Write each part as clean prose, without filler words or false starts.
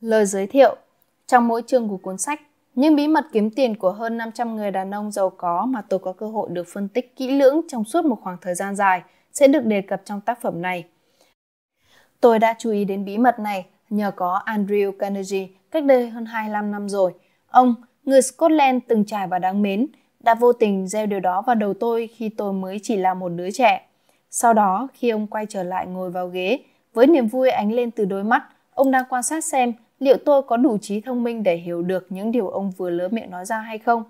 Lời giới thiệu. Trong mỗi chương của cuốn sách, những bí mật kiếm tiền của hơn 500 người đàn ông giàu có mà tôi có cơ hội được phân tích kỹ lưỡng trong suốt một khoảng thời gian dài sẽ được đề cập trong tác phẩm này. Tôi đã chú ý đến bí mật này nhờ có Andrew Carnegie cách đây hơn 25 năm rồi. Ông, người Scotland từng trải và đáng mến, đã vô tình gieo điều đó vào đầu tôi khi tôi mới chỉ là một đứa trẻ. Sau đó, khi ông quay trở lại ngồi vào ghế, với niềm vui ánh lên từ đôi mắt, ông đang quan sát xem liệu tôi có đủ trí thông minh để hiểu được những điều ông vừa lỡ miệng nói ra hay không.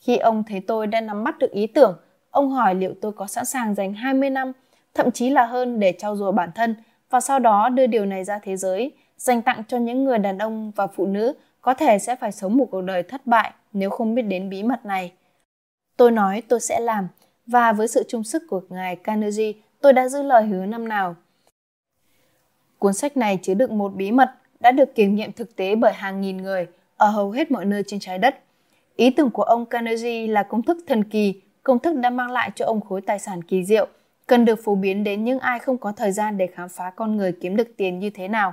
Khi ông thấy tôi đã nắm bắt được ý tưởng, ông hỏi liệu tôi có sẵn sàng dành 20 năm, thậm chí là hơn để trau dồi bản thân, và sau đó đưa điều này ra thế giới, dành tặng cho những người đàn ông và phụ nữ có thể sẽ phải sống một cuộc đời thất bại nếu không biết đến bí mật này. Tôi nói tôi sẽ làm, và với sự chung sức của ngài Carnegie, tôi đã giữ lời hứa năm nào. Cuốn sách này chứa đựng một bí mật đã được kiểm nghiệm thực tế bởi hàng nghìn người ở hầu hết mọi nơi trên trái đất. Ý tưởng của ông Carnegie là công thức thần kỳ, công thức đã mang lại cho ông khối tài sản kỳ diệu, cần được phổ biến đến những ai không có thời gian để khám phá con người kiếm được tiền như thế nào.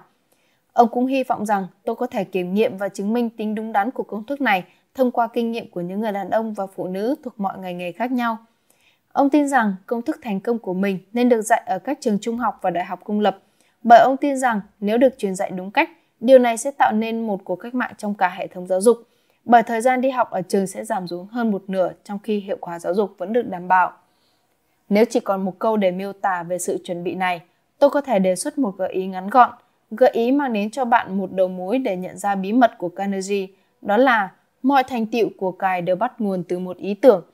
Ông cũng hy vọng rằng tôi có thể kiểm nghiệm và chứng minh tính đúng đắn của công thức này thông qua kinh nghiệm của những người đàn ông và phụ nữ thuộc mọi ngành nghề khác nhau. Ông tin rằng công thức thành công của mình nên được dạy ở các trường trung học và đại học công lập, bởi ông tin rằng nếu được truyền dạy đúng cách, điều này sẽ tạo nên một cuộc cách mạng trong cả hệ thống giáo dục, bởi thời gian đi học ở trường sẽ giảm xuống hơn một nửa trong khi hiệu quả giáo dục vẫn được đảm bảo. Nếu chỉ còn một câu để miêu tả về sự chuẩn bị này, tôi có thể đề xuất một gợi ý ngắn gọn, gợi ý mang đến cho bạn một đầu mối để nhận ra bí mật của Carnegie, đó là mọi thành tựu của cải đều bắt nguồn từ một ý tưởng.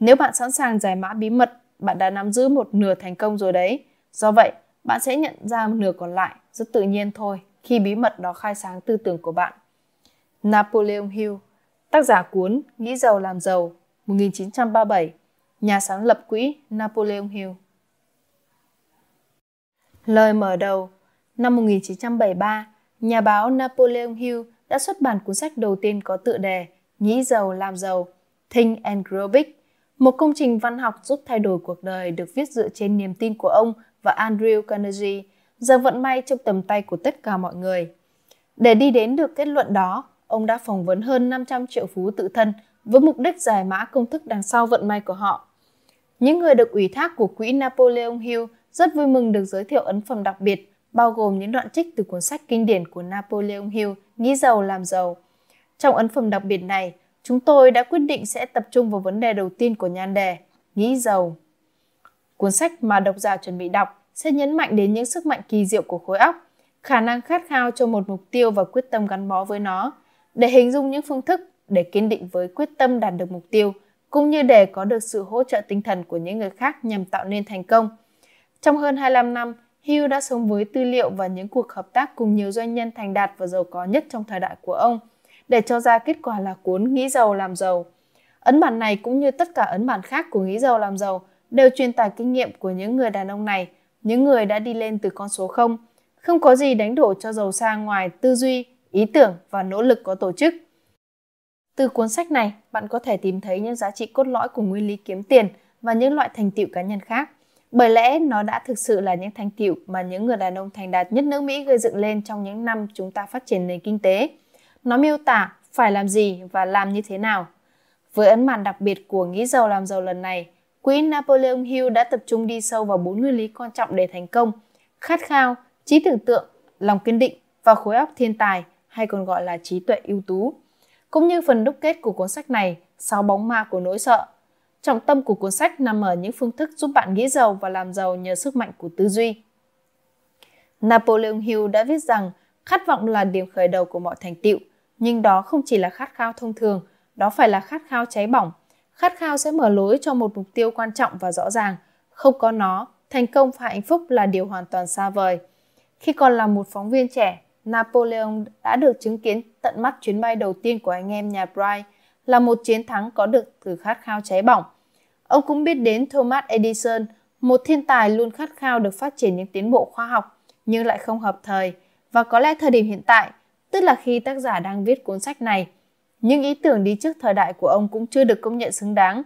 Nếu bạn sẵn sàng giải mã bí mật, bạn đã nắm giữ một nửa thành công rồi đấy. Do vậy, bạn sẽ nhận ra một nửa còn lại rất tự nhiên thôi khi bí mật đó khai sáng tư tưởng của bạn. Napoleon Hill, tác giả cuốn Nghĩ giàu làm giàu, 1937, nhà sáng lập quỹ Napoleon Hill. Lời mở đầu. Năm 1973, nhà báo Napoleon Hill đã xuất bản cuốn sách đầu tiên có tựa đề Nghĩ giàu làm giàu, Think and Grow Big, một công trình văn học giúp thay đổi cuộc đời được viết dựa trên niềm tin của ông và Andrew Carnegie, giờ vận may trong tầm tay của tất cả mọi người. Để đi đến được kết luận đó, ông đã phỏng vấn hơn 500 triệu phú tự thân với mục đích giải mã công thức đằng sau vận may của họ. Những người được ủy thác của quỹ Napoleon Hill rất vui mừng được giới thiệu ấn phẩm đặc biệt, bao gồm những đoạn trích từ cuốn sách kinh điển của Napoleon Hill, Nghĩ giàu làm giàu. Trong ấn phẩm đặc biệt này, chúng tôi đã quyết định sẽ tập trung vào vấn đề đầu tiên của nhan đề, Nghĩ giàu. Cuốn sách mà độc giả chuẩn bị đọc sẽ nhấn mạnh đến những sức mạnh kỳ diệu của khối óc, khả năng khát khao cho một mục tiêu và quyết tâm gắn bó với nó, để hình dung những phương thức để kiên định với quyết tâm đạt được mục tiêu, cũng như để có được sự hỗ trợ tinh thần của những người khác nhằm tạo nên thành công. Trong hơn 25 năm, Hill đã sống với tư liệu và những cuộc hợp tác cùng nhiều doanh nhân thành đạt và giàu có nhất trong thời đại của ông, để cho ra kết quả là cuốn Nghĩ giàu làm giàu. Ấn bản này cũng như tất cả ấn bản khác của Nghĩ giàu làm giàu đều truyền tải kinh nghiệm của những người đàn ông này, những người đã đi lên từ con số 0. Không có gì đánh đổi cho giàu sang ngoài tư duy, ý tưởng và nỗ lực có tổ chức. Từ cuốn sách này, bạn có thể tìm thấy những giá trị cốt lõi của nguyên lý kiếm tiền và những loại thành tựu cá nhân khác, bởi lẽ nó đã thực sự là những thành tựu mà những người đàn ông thành đạt nhất nước Mỹ gây dựng lên trong những năm chúng ta phát triển nền kinh tế. Nó miêu tả phải làm gì và làm như thế nào. Với ấn bản đặc biệt của Nghĩ giàu làm giàu lần này, quỹ Napoleon Hill đã tập trung đi sâu vào 4 nguyên lý quan trọng để thành công: khát khao, trí tưởng tượng, lòng kiên định và khối óc thiên tài, hay còn gọi là trí tuệ ưu tú. Cũng như phần đúc kết của cuốn sách này, 6 bóng ma của nỗi sợ. Trọng tâm của cuốn sách nằm ở những phương thức giúp bạn nghĩ giàu và làm giàu nhờ sức mạnh của tư duy. Napoleon Hill đã viết rằng khát vọng là điểm khởi đầu của mọi thành tựu, nhưng đó không chỉ là khát khao thông thường, đó phải là khát khao cháy bỏng. Khát khao sẽ mở lối cho một mục tiêu quan trọng và rõ ràng. Không có nó, thành công và hạnh phúc là điều hoàn toàn xa vời. Khi còn là một phóng viên trẻ, Napoleon đã được chứng kiến tận mắt chuyến bay đầu tiên của anh em nhà Wright, là một chiến thắng có được từ khát khao cháy bỏng. Ông cũng biết đến Thomas Edison, một thiên tài luôn khát khao được phát triển những tiến bộ khoa học, nhưng lại không hợp thời. Và có lẽ thời điểm hiện tại, tức là khi tác giả đang viết cuốn sách này, những ý tưởng đi trước thời đại của ông cũng chưa được công nhận xứng đáng.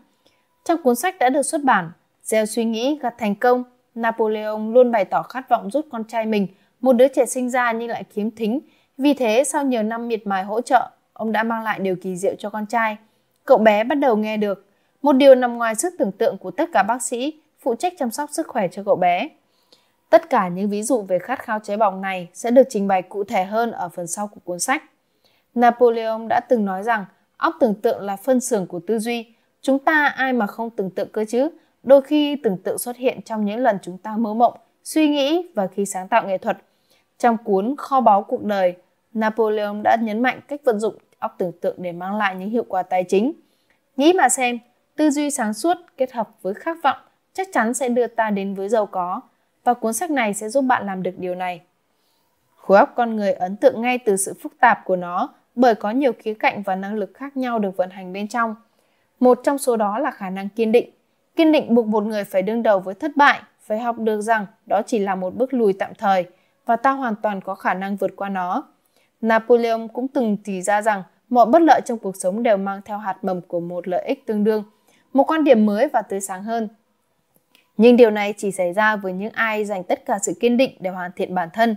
Trong cuốn sách đã được xuất bản, Gieo suy nghĩ gặt thành công, Napoleon luôn bày tỏ khát vọng giúp con trai mình, một đứa trẻ sinh ra nhưng lại khiếm thính, Vì thế, sau nhiều năm miệt mài hỗ trợ, ông đã mang lại điều kỳ diệu cho con trai. Cậu bé bắt đầu nghe được, một điều nằm ngoài sức tưởng tượng của tất cả bác sĩ phụ trách chăm sóc sức khỏe cho cậu bé. Tất cả những ví dụ về khát khao cháy bỏng này sẽ được trình bày cụ thể hơn ở phần sau của cuốn sách. Napoleon đã từng nói rằng óc tưởng tượng là phân xưởng của tư duy. Chúng ta ai mà không tưởng tượng cơ chứ? Đôi khi tưởng tượng xuất hiện trong những lần chúng ta mơ mộng, suy nghĩ và khi sáng tạo nghệ thuật. Trong cuốn Kho báu cuộc đời, Napoleon đã nhấn mạnh cách vận dụng óc tưởng tượng để mang lại những hiệu quả tài chính. Nghĩ mà xem, tư duy sáng suốt kết hợp với khát vọng chắc chắn sẽ đưa ta đến với giàu có, và cuốn sách này sẽ giúp bạn làm được điều này. Khối óc con người ấn tượng ngay từ sự phức tạp của nó, bởi có nhiều khía cạnh và năng lực khác nhau được vận hành bên trong. Một trong số đó là khả năng kiên định. Kiên định buộc một người phải đương đầu với thất bại, phải học được rằng đó chỉ là một bước lùi tạm thời và ta hoàn toàn có khả năng vượt qua nó. Napoleon cũng từng chỉ ra rằng mọi bất lợi trong cuộc sống đều mang theo hạt mầm của một lợi ích tương đương, một quan điểm mới và tươi sáng hơn. Nhưng điều này chỉ xảy ra với những ai dành tất cả sự kiên định để hoàn thiện bản thân.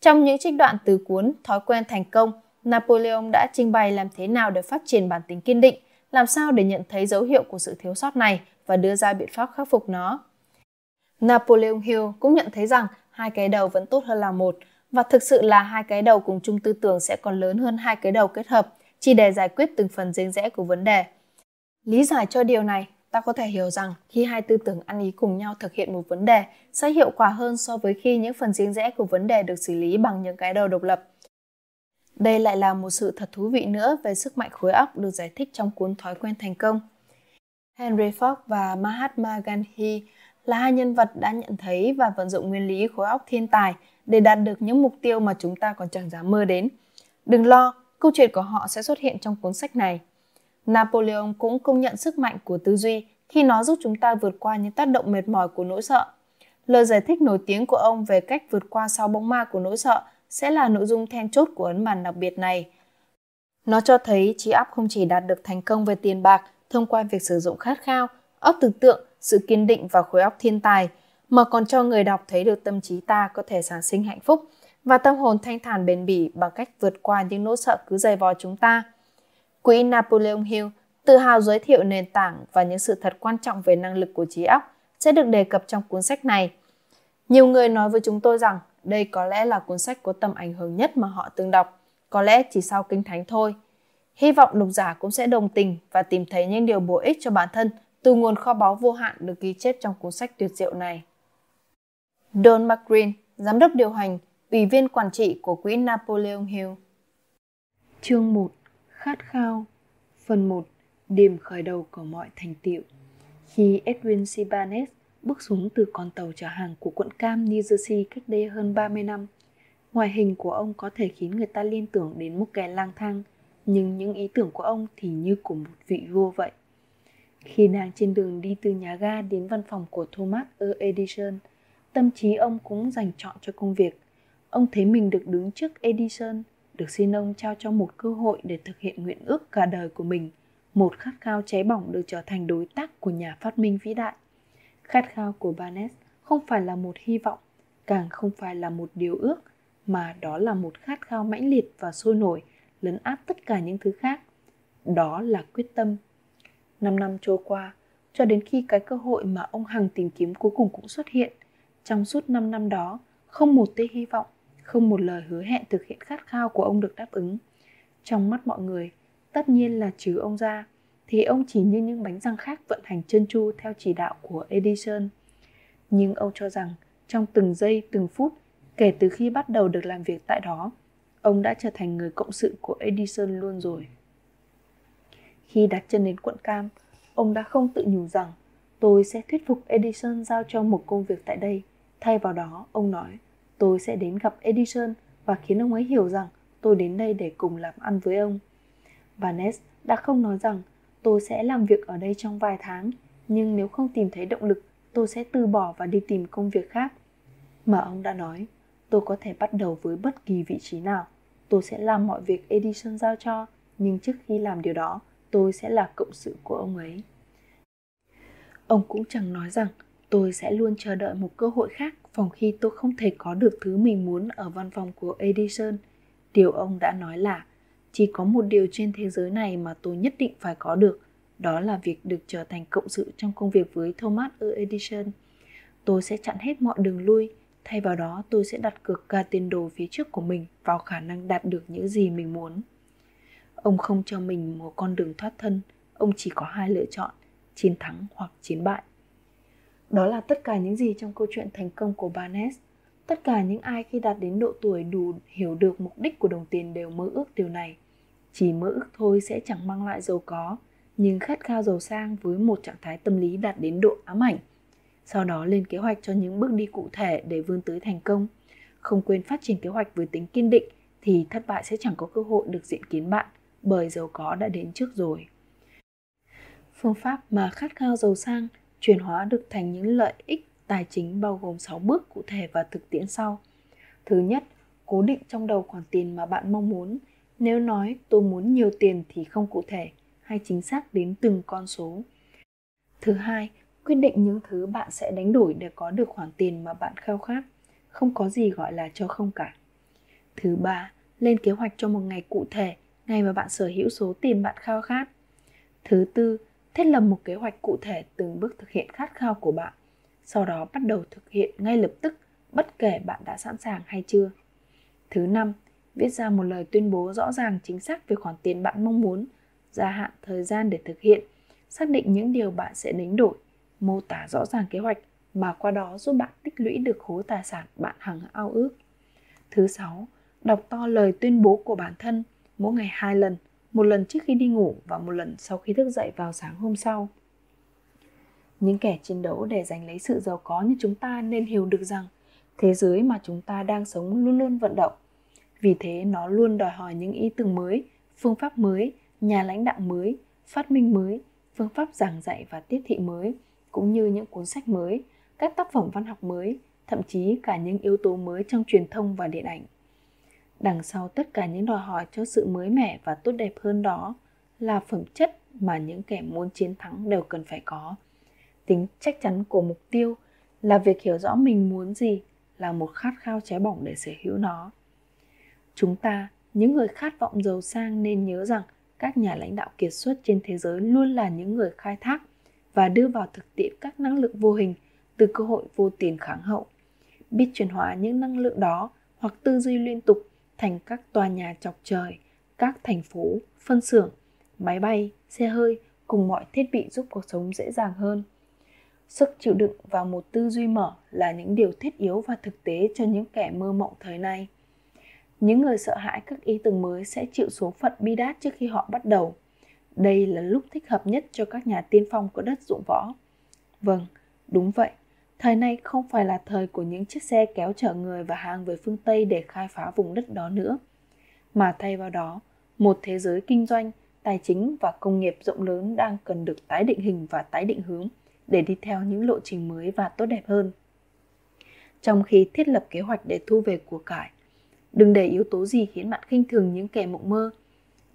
Trong những trích đoạn từ cuốn Thói quen thành công, Napoleon đã trình bày làm thế nào để phát triển bản tính kiên định, làm sao để nhận thấy dấu hiệu của sự thiếu sót này và đưa ra biện pháp khắc phục nó. Napoleon Hill cũng nhận thấy rằng hai cái đầu vẫn tốt hơn là một, và thực sự là hai cái đầu cùng chung tư tưởng sẽ còn lớn hơn hai cái đầu kết hợp, chỉ để giải quyết từng phần riêng rẽ của vấn đề. Lý giải cho điều này, ta có thể hiểu rằng khi hai tư tưởng ăn ý cùng nhau thực hiện một vấn đề sẽ hiệu quả hơn so với khi những phần riêng rẽ của vấn đề được xử lý bằng những cái đầu độc lập. Đây lại là một sự thật thú vị nữa về sức mạnh khối óc được giải thích trong cuốn Thói quen thành công. Henry Ford và Mahatma Gandhi là hai nhân vật đã nhận thấy và vận dụng nguyên lý khối óc thiên tài để đạt được những mục tiêu mà chúng ta còn chẳng dám mơ đến. Đừng lo, câu chuyện của họ sẽ xuất hiện trong cuốn sách này. Napoleon cũng công nhận sức mạnh của tư duy khi nó giúp chúng ta vượt qua những tác động mệt mỏi của nỗi sợ. Lời giải thích nổi tiếng của ông về cách vượt qua sáu bóng ma của nỗi sợ sẽ là nội dung then chốt của ấn bản đặc biệt này. Nó cho thấy trí óc không chỉ đạt được thành công về tiền bạc thông qua việc sử dụng khát khao, óc tưởng tượng, sự kiên định và khối óc thiên tài, mà còn cho người đọc thấy được tâm trí ta có thể sản sinh hạnh phúc và tâm hồn thanh thản bền bỉ bằng cách vượt qua những nỗi sợ cứ dày vò chúng ta. Quỹ Napoleon Hill tự hào giới thiệu nền tảng và những sự thật quan trọng về năng lực của trí óc sẽ được đề cập trong cuốn sách này. Nhiều người nói với chúng tôi rằng đây có lẽ là cuốn sách có tầm ảnh hưởng nhất mà họ từng đọc, có lẽ chỉ sau Kinh Thánh thôi. Hy vọng độc giả cũng sẽ đồng tình và tìm thấy những điều bổ ích cho bản thân từ nguồn kho báu vô hạn được ghi chép trong cuốn sách tuyệt diệu này. Don McGreen, Giám đốc điều hành, Ủy viên quản trị của Quỹ Napoleon Hill. Chương 1. Khát khao. Phần 1. Điểm khởi đầu của mọi thành tựu. Khi Edwin C. Barnes bước xuống từ con tàu chở hàng của quận Cam, New Jersey cách đây hơn 30 năm, ngoại hình của ông có thể khiến người ta liên tưởng đến một kẻ lang thang, nhưng những ý tưởng của ông thì như của một vị vua vậy. Khi đang trên đường đi từ nhà ga đến văn phòng của Thomas E. Edison, tâm trí ông cũng dành trọn cho công việc. Ông thấy mình được đứng trước Edison, được xin ông trao cho một cơ hội để thực hiện nguyện ước cả đời của mình, một khát khao cháy bỏng được trở thành đối tác của nhà phát minh vĩ đại. Khát khao của Barnes không phải là một hy vọng, càng không phải là một điều ước, mà đó là một khát khao mãnh liệt và sôi nổi, lấn áp tất cả những thứ khác. Đó là quyết tâm. 5 năm trôi qua, cho đến khi cái cơ hội mà ông hằng tìm kiếm cuối cùng cũng xuất hiện. Trong suốt 5 năm đó, không một tia hy vọng, không một lời hứa hẹn thực hiện khát khao của ông được đáp ứng. Trong mắt mọi người, tất nhiên là trừ ông ra, thì ông chỉ như những bánh răng khác vận hành trơn tru theo chỉ đạo của Edison. Nhưng ông cho rằng trong từng giây, từng phút, kể từ khi bắt đầu được làm việc tại đó, ông đã trở thành người cộng sự của Edison luôn rồi. Khi đặt chân đến quận Cam, ông đã không tự nhủ rằng tôi sẽ thuyết phục Edison giao cho một công việc tại đây. Thay vào đó, ông nói tôi sẽ đến gặp Edison và khiến ông ấy hiểu rằng tôi đến đây để cùng làm ăn với ông. Barnes đã không nói rằng tôi sẽ làm việc ở đây trong vài tháng, nhưng nếu không tìm thấy động lực, tôi sẽ từ bỏ và đi tìm công việc khác. Mà ông đã nói, tôi có thể bắt đầu với bất kỳ vị trí nào. Tôi sẽ làm mọi việc Edison giao cho, nhưng trước khi làm điều đó, tôi sẽ là cộng sự của ông ấy. Ông cũng chẳng nói rằng tôi sẽ luôn chờ đợi một cơ hội khác phòng khi tôi không thể có được thứ mình muốn ở văn phòng của Edison. Điều ông đã nói là chỉ có một điều trên thế giới này mà tôi nhất định phải có được, đó là việc được trở thành cộng sự trong công việc với Thomas E. Edison. Tôi sẽ chặn hết mọi đường lui, thay vào đó tôi sẽ đặt cược cả tiền đồ phía trước của mình vào khả năng đạt được những gì mình muốn. Ông không cho mình một con đường thoát thân, ông chỉ có hai lựa chọn, chiến thắng hoặc chiến bại. Đó là tất cả những gì trong câu chuyện thành công của Barnes. Tất cả những ai khi đạt đến độ tuổi đủ hiểu được mục đích của đồng tiền đều mơ ước điều này. Chỉ mơ ước thôi sẽ chẳng mang lại giàu có, nhưng khát khao giàu sang với một trạng thái tâm lý đạt đến độ ám ảnh. Sau đó lên kế hoạch cho những bước đi cụ thể để vươn tới thành công. Không quên phát triển kế hoạch với tính kiên định thì thất bại sẽ chẳng có cơ hội được diện kiến bạn, bởi giàu có đã đến trước rồi. Phương pháp mà khát khao giàu sang chuyển hóa được thành những lợi ích tài chính bao gồm 6 bước cụ thể và thực tiễn sau. Thứ nhất, cố định trong đầu khoản tiền mà bạn mong muốn. Nếu nói tôi muốn nhiều tiền thì không cụ thể, hay chính xác đến từng con số. Thứ hai, quyết định những thứ bạn sẽ đánh đổi để có được khoản tiền mà bạn khao khát. Không có gì gọi là cho không cả. Thứ ba, lên kế hoạch cho một ngày cụ thể, ngày mà bạn sở hữu số tiền bạn khao khát. Thứ tư, thiết lập một kế hoạch cụ thể từng bước thực hiện khát khao của bạn. Sau đó bắt đầu thực hiện ngay lập tức, bất kể bạn đã sẵn sàng hay chưa. Thứ năm, viết ra một lời tuyên bố rõ ràng chính xác về khoản tiền bạn mong muốn, gia hạn thời gian để thực hiện, xác định những điều bạn sẽ đánh đổi, mô tả rõ ràng kế hoạch mà qua đó giúp bạn tích lũy được khối tài sản bạn hằng ao ước. Thứ sáu, đọc to lời tuyên bố của bản thân, mỗi ngày 2 lần, một lần trước khi đi ngủ và một lần sau khi thức dậy vào sáng hôm sau. Những kẻ chiến đấu để giành lấy sự giàu có như chúng ta nên hiểu được rằng thế giới mà chúng ta đang sống luôn luôn vận động. Vì thế nó luôn đòi hỏi những ý tưởng mới, phương pháp mới, nhà lãnh đạo mới, phát minh mới, phương pháp giảng dạy và tiếp thị mới, cũng như những cuốn sách mới, các tác phẩm văn học mới, thậm chí cả những yếu tố mới trong truyền thông và điện ảnh. Đằng sau tất cả những đòi hỏi cho sự mới mẻ và tốt đẹp hơn đó là phẩm chất mà những kẻ muốn chiến thắng đều cần phải có. Tính chắc chắn của mục tiêu là việc hiểu rõ mình muốn gì, là một khát khao cháy bỏng để sở hữu nó. Chúng ta, những người khát vọng giàu sang, nên nhớ rằng các nhà lãnh đạo kiệt xuất trên thế giới luôn là những người khai thác và đưa vào thực tiễn các năng lượng vô hình từ cơ hội vô tiền kháng hậu, biết chuyển hóa những năng lượng đó hoặc tư duy liên tục thành các tòa nhà chọc trời, các thành phố, phân xưởng, máy bay, xe hơi cùng mọi thiết bị giúp cuộc sống dễ dàng hơn. Sức chịu đựng và một tư duy mở là những điều thiết yếu và thực tế cho những kẻ mơ mộng thời nay. Những người sợ hãi các ý tưởng mới sẽ chịu số phận bi đát trước khi họ bắt đầu. Đây là lúc thích hợp nhất cho các nhà tiên phong của đất dụng võ. Vâng, đúng vậy. Thời nay không phải là thời của những chiếc xe kéo chở người và hàng về phương Tây để khai phá vùng đất đó nữa. Mà thay vào đó, một thế giới kinh doanh, tài chính và công nghiệp rộng lớn đang cần được tái định hình và tái định hướng để đi theo những lộ trình mới và tốt đẹp hơn. Trong khi thiết lập kế hoạch để thu về của cải, đừng để yếu tố gì khiến bạn khinh thường những kẻ mộng mơ.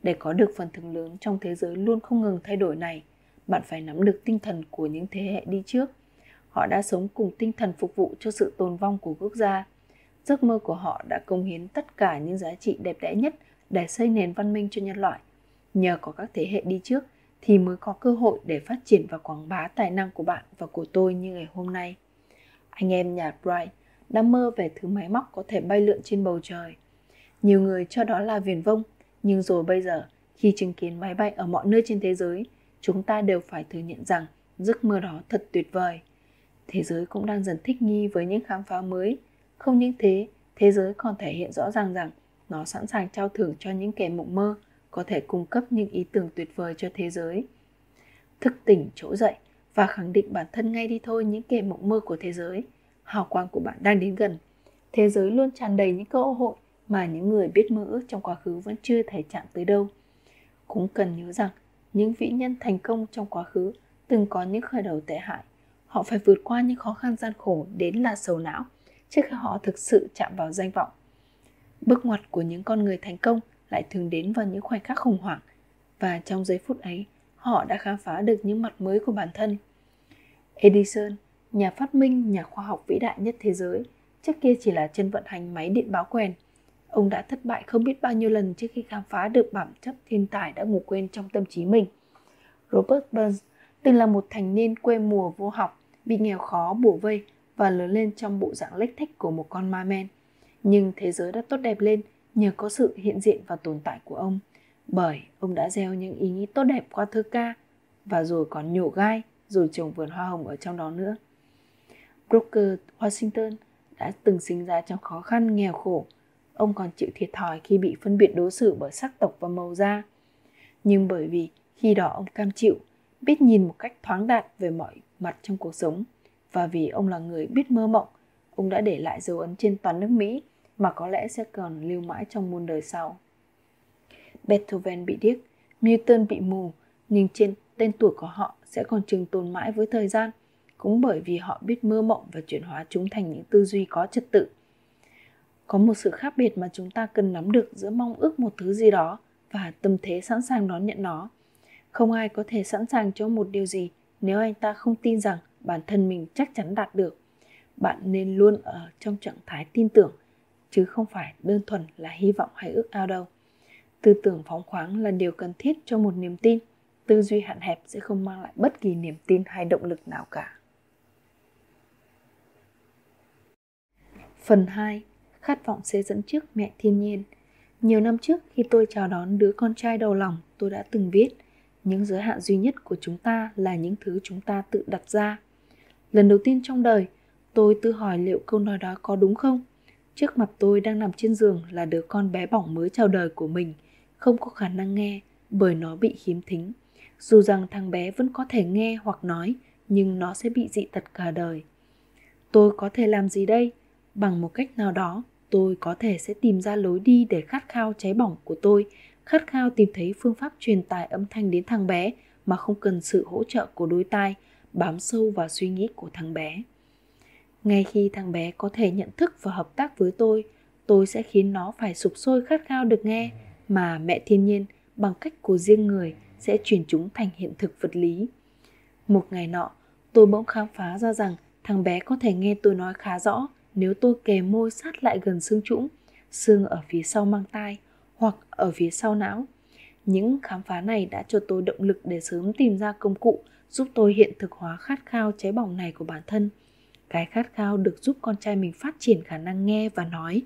Để có được phần thưởng lớn trong thế giới luôn không ngừng thay đổi này, bạn phải nắm được tinh thần của những thế hệ đi trước. Họ đã sống cùng tinh thần phục vụ cho sự tồn vong của quốc gia. Giấc mơ của họ đã cống hiến tất cả những giá trị đẹp đẽ nhất để xây nền văn minh cho nhân loại. Nhờ có các thế hệ đi trước thì mới có cơ hội để phát triển và quảng bá tài năng của bạn và của tôi như ngày hôm nay. Anh em nhà Wright đã mơ về thứ máy móc có thể bay lượn trên bầu trời. Nhiều người cho đó là viển vông, nhưng rồi bây giờ, khi chứng kiến máy bay ở mọi nơi trên thế giới, chúng ta đều phải thừa nhận rằng giấc mơ đó thật tuyệt vời. Thế giới cũng đang dần thích nghi với những khám phá mới. Không những thế, thế giới còn thể hiện rõ ràng rằng nó sẵn sàng trao thưởng cho những kẻ mộng mơ, có thể cung cấp những ý tưởng tuyệt vời cho thế giới. Thức tỉnh, trỗi dậy và khẳng định bản thân ngay đi thôi những kẻ mộng mơ của thế giới. Hào quang của bạn đang đến gần. Thế giới luôn tràn đầy những cơ hội mà những người biết mơ ước trong quá khứ vẫn chưa thể chạm tới đâu. Cũng cần nhớ rằng, những vĩ nhân thành công trong quá khứ từng có những khởi đầu tệ hại. Họ phải vượt qua những khó khăn gian khổ đến là sầu não trước khi họ thực sự chạm vào danh vọng. Bước ngoặt của những con người thành công lại thường đến vào những khoảnh khắc khủng hoảng, và trong giây phút ấy, họ đã khám phá được những mặt mới của bản thân. Edison, nhà phát minh, nhà khoa học vĩ đại nhất thế giới, trước kia chỉ là chân vận hành máy điện báo quèn. Ông đã thất bại không biết bao nhiêu lần trước khi khám phá được bản chất thiên tài đã ngủ quên trong tâm trí mình. Robert Burns từng là một thanh niên quê mùa vô học, bị nghèo khó bủa vây và lớn lên trong bộ dạng lếch thếch của một con ma men. Nhưng thế giới đã tốt đẹp lên nhờ có sự hiện diện và tồn tại của ông, bởi ông đã gieo những ý nghĩ tốt đẹp qua thơ ca và rồi còn nhổ gai, rồi trồng vườn hoa hồng ở trong đó nữa. Booker Washington đã từng sinh ra trong khó khăn nghèo khổ. Ông còn chịu thiệt thòi khi bị phân biệt đối xử bởi sắc tộc và màu da. Nhưng bởi vì khi đó ông cam chịu, biết nhìn một cách thoáng đạt về mọi mặt trong cuộc sống, và vì ông là người biết mơ mộng, ông đã để lại dấu ấn trên toàn nước Mỹ mà có lẽ sẽ còn lưu mãi trong muôn đời sau. Beethoven bị điếc, Milton bị mù, nhưng trên tên tuổi của họ sẽ còn trường tồn mãi với thời gian, cũng bởi vì họ biết mơ mộng và chuyển hóa chúng thành những tư duy có trật tự. Có một sự khác biệt mà chúng ta cần nắm được giữa mong ước một thứ gì đó và tâm thế sẵn sàng đón nhận nó. Không ai có thể sẵn sàng cho một điều gì nếu anh ta không tin rằng bản thân mình chắc chắn đạt được. Bạn nên luôn ở trong trạng thái tin tưởng, chứ không phải đơn thuần là hy vọng hay ước ao đâu. Tư tưởng phóng khoáng là điều cần thiết cho một niềm tin. Tư duy hạn hẹp sẽ không mang lại bất kỳ niềm tin hay động lực nào cả. Phần 2. Khát vọng sẽ dẫn trước mẹ thiên nhiên. Nhiều năm trước, khi tôi chào đón đứa con trai đầu lòng, tôi đã từng viết: những giới hạn duy nhất của chúng ta là những thứ chúng ta tự đặt ra. Lần đầu tiên trong đời, tôi tự hỏi liệu câu nói đó có đúng không. Trước mặt tôi đang nằm trên giường là đứa con bé bỏng mới chào đời của mình, không có khả năng nghe bởi nó bị khiếm thính. Dù rằng thằng bé vẫn có thể nghe hoặc nói, nhưng nó sẽ bị dị tật cả đời. Tôi có thể làm gì đây? Bằng một cách nào đó, tôi có thể sẽ tìm ra lối đi để khát khao cháy bỏng của tôi, khát khao tìm thấy phương pháp truyền tải âm thanh đến thằng bé mà không cần sự hỗ trợ của đôi tai, bám sâu vào suy nghĩ của thằng bé. Ngay khi thằng bé có thể nhận thức và hợp tác với tôi sẽ khiến nó phải sục sôi khát khao được nghe, mà mẹ thiên nhiên bằng cách của riêng người sẽ chuyển chúng thành hiện thực vật lý. Một ngày nọ, tôi bỗng khám phá ra rằng thằng bé có thể nghe tôi nói khá rõ nếu tôi kề môi sát lại gần xương trũng, xương ở phía sau mang tai hoặc ở phía sau não. Những khám phá này đã cho tôi động lực để sớm tìm ra công cụ giúp tôi hiện thực hóa khát khao cháy bỏng này của bản thân. Cái khát khao được giúp con trai mình phát triển khả năng nghe và nói.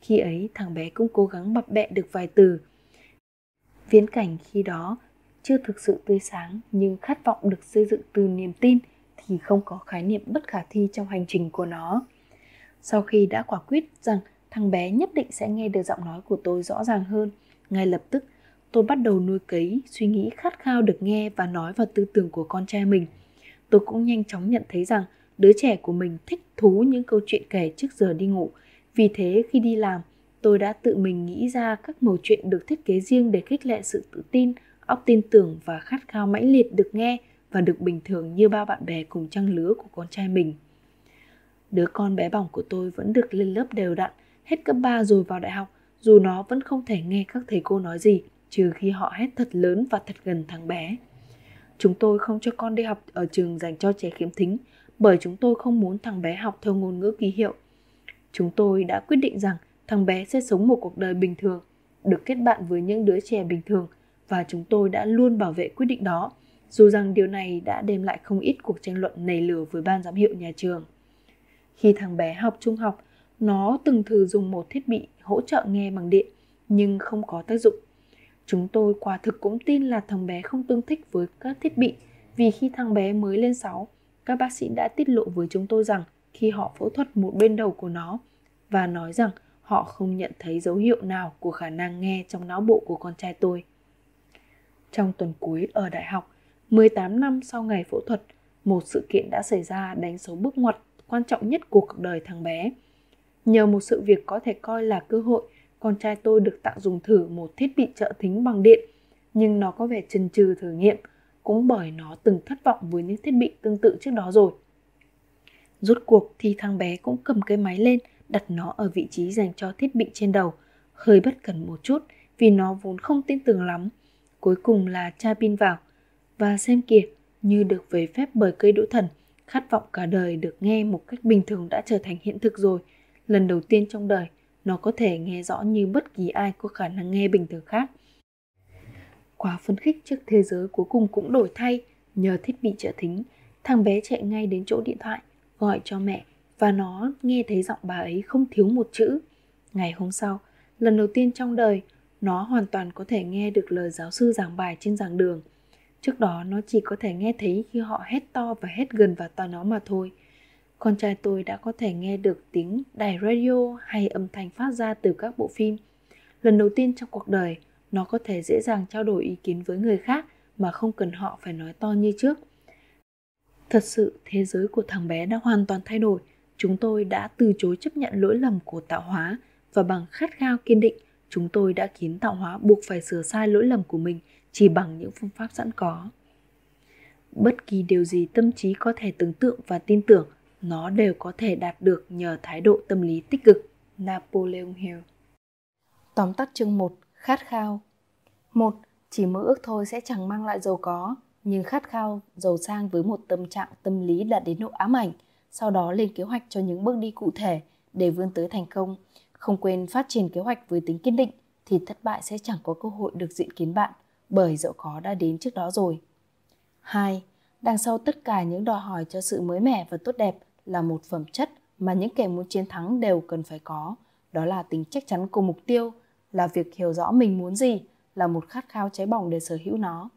Khi ấy, thằng bé cũng cố gắng bập bẹ được vài từ. Viễn cảnh khi đó chưa thực sự tươi sáng, nhưng khát vọng được xây dựng từ niềm tin thì không có khái niệm bất khả thi trong hành trình của nó. Sau khi đã quả quyết rằng thằng bé nhất định sẽ nghe được giọng nói của tôi rõ ràng hơn, ngay lập tức tôi bắt đầu nuôi cấy suy nghĩ khát khao được nghe và nói vào tư tưởng của con trai mình. Tôi cũng nhanh chóng nhận thấy rằng đứa trẻ của mình thích thú những câu chuyện kể trước giờ đi ngủ. Vì thế khi đi làm, tôi đã tự mình nghĩ ra các mẩu chuyện được thiết kế riêng để khích lệ sự tự tin, óc tin tưởng và khát khao mãnh liệt được nghe và được bình thường như bao bạn bè cùng trang lứa của con trai mình. Đứa con bé bỏng của tôi vẫn được lên lớp đều đặn, hết cấp 3 rồi vào đại học, dù nó vẫn không thể nghe các thầy cô nói gì, trừ khi họ hét thật lớn và thật gần thằng bé. Chúng tôi không cho con đi học ở trường dành cho trẻ khiếm thính, bởi chúng tôi không muốn thằng bé học theo ngôn ngữ ký hiệu. Chúng tôi đã quyết định rằng thằng bé sẽ sống một cuộc đời bình thường, được kết bạn với những đứa trẻ bình thường, và chúng tôi đã luôn bảo vệ quyết định đó, dù rằng điều này đã đem lại không ít cuộc tranh luận nảy lửa với ban giám hiệu nhà trường. Khi thằng bé học trung học, nó từng thử dùng một thiết bị hỗ trợ nghe bằng điện, nhưng không có tác dụng. Chúng tôi quả thực cũng tin là thằng bé không tương thích với các thiết bị, vì khi thằng bé mới lên 6, các bác sĩ đã tiết lộ với chúng tôi rằng khi họ phẫu thuật một bên đầu của nó và nói rằng họ không nhận thấy dấu hiệu nào của khả năng nghe trong não bộ của con trai tôi. Trong tuần cuối ở đại học, 18 năm sau ngày phẫu thuật, một sự kiện đã xảy ra đánh dấu bước ngoặt quan trọng nhất của cuộc đời thằng bé. Nhờ một sự việc có thể coi là cơ hội, con trai tôi được tặng dùng thử một thiết bị trợ thính bằng điện, nhưng nó có vẻ chần chừ thử nghiệm, cũng bởi nó từng thất vọng với những thiết bị tương tự trước đó rồi. Rốt cuộc thì thằng bé cũng cầm cái máy lên, đặt nó ở vị trí dành cho thiết bị trên đầu, hơi bất cẩn một chút vì nó vốn không tin tưởng lắm. Cuối cùng là tra pin vào, và xem kìa, như được về phép bởi cây đỗ thần, khát vọng cả đời được nghe một cách bình thường đã trở thành hiện thực rồi. Lần đầu tiên trong đời, nó có thể nghe rõ như bất kỳ ai có khả năng nghe bình thường khác. Quá phấn khích trước thế giới cuối cùng cũng đổi thay, nhờ thiết bị trợ thính, thằng bé chạy ngay đến chỗ điện thoại, gọi cho mẹ và nó nghe thấy giọng bà ấy không thiếu một chữ. Ngày hôm sau, lần đầu tiên trong đời, nó hoàn toàn có thể nghe được lời giáo sư giảng bài trên giảng đường. Trước đó nó chỉ có thể nghe thấy khi họ hét to và hét gần vào tai nó mà thôi. Con trai tôi đã có thể nghe được tiếng đài radio hay âm thanh phát ra từ các bộ phim. Lần đầu tiên trong cuộc đời, nó có thể dễ dàng trao đổi ý kiến với người khác mà không cần họ phải nói to như trước. Thật sự, thế giới của thằng bé đã hoàn toàn thay đổi. Chúng tôi đã từ chối chấp nhận lỗi lầm của tạo hóa và bằng khát khao kiên định, chúng tôi đã khiến tạo hóa buộc phải sửa sai lỗi lầm của mình chỉ bằng những phương pháp sẵn có. Bất kỳ điều gì tâm trí có thể tưởng tượng và tin tưởng, nó đều có thể đạt được nhờ thái độ tâm lý tích cực. Napoleon Hill. Tóm tắt chương 1. Khát khao. 1. Chỉ mơ ước thôi sẽ chẳng mang lại giàu có, nhưng khát khao giàu sang với một tâm trạng tâm lý đạt đến độ ám ảnh, sau đó lên kế hoạch cho những bước đi cụ thể để vươn tới thành công. Không quên phát triển kế hoạch với tính kiên định thì thất bại sẽ chẳng có cơ hội được dự kiến bạn, bởi giàu có đã đến trước đó rồi. 2. Đằng sau tất cả những đòi hỏi cho sự mới mẻ và tốt đẹp là một phẩm chất mà những kẻ muốn chiến thắng đều cần phải có, đó là tính chắc chắn của mục tiêu, là việc hiểu rõ mình muốn gì, là một khát khao cháy bỏng để sở hữu nó.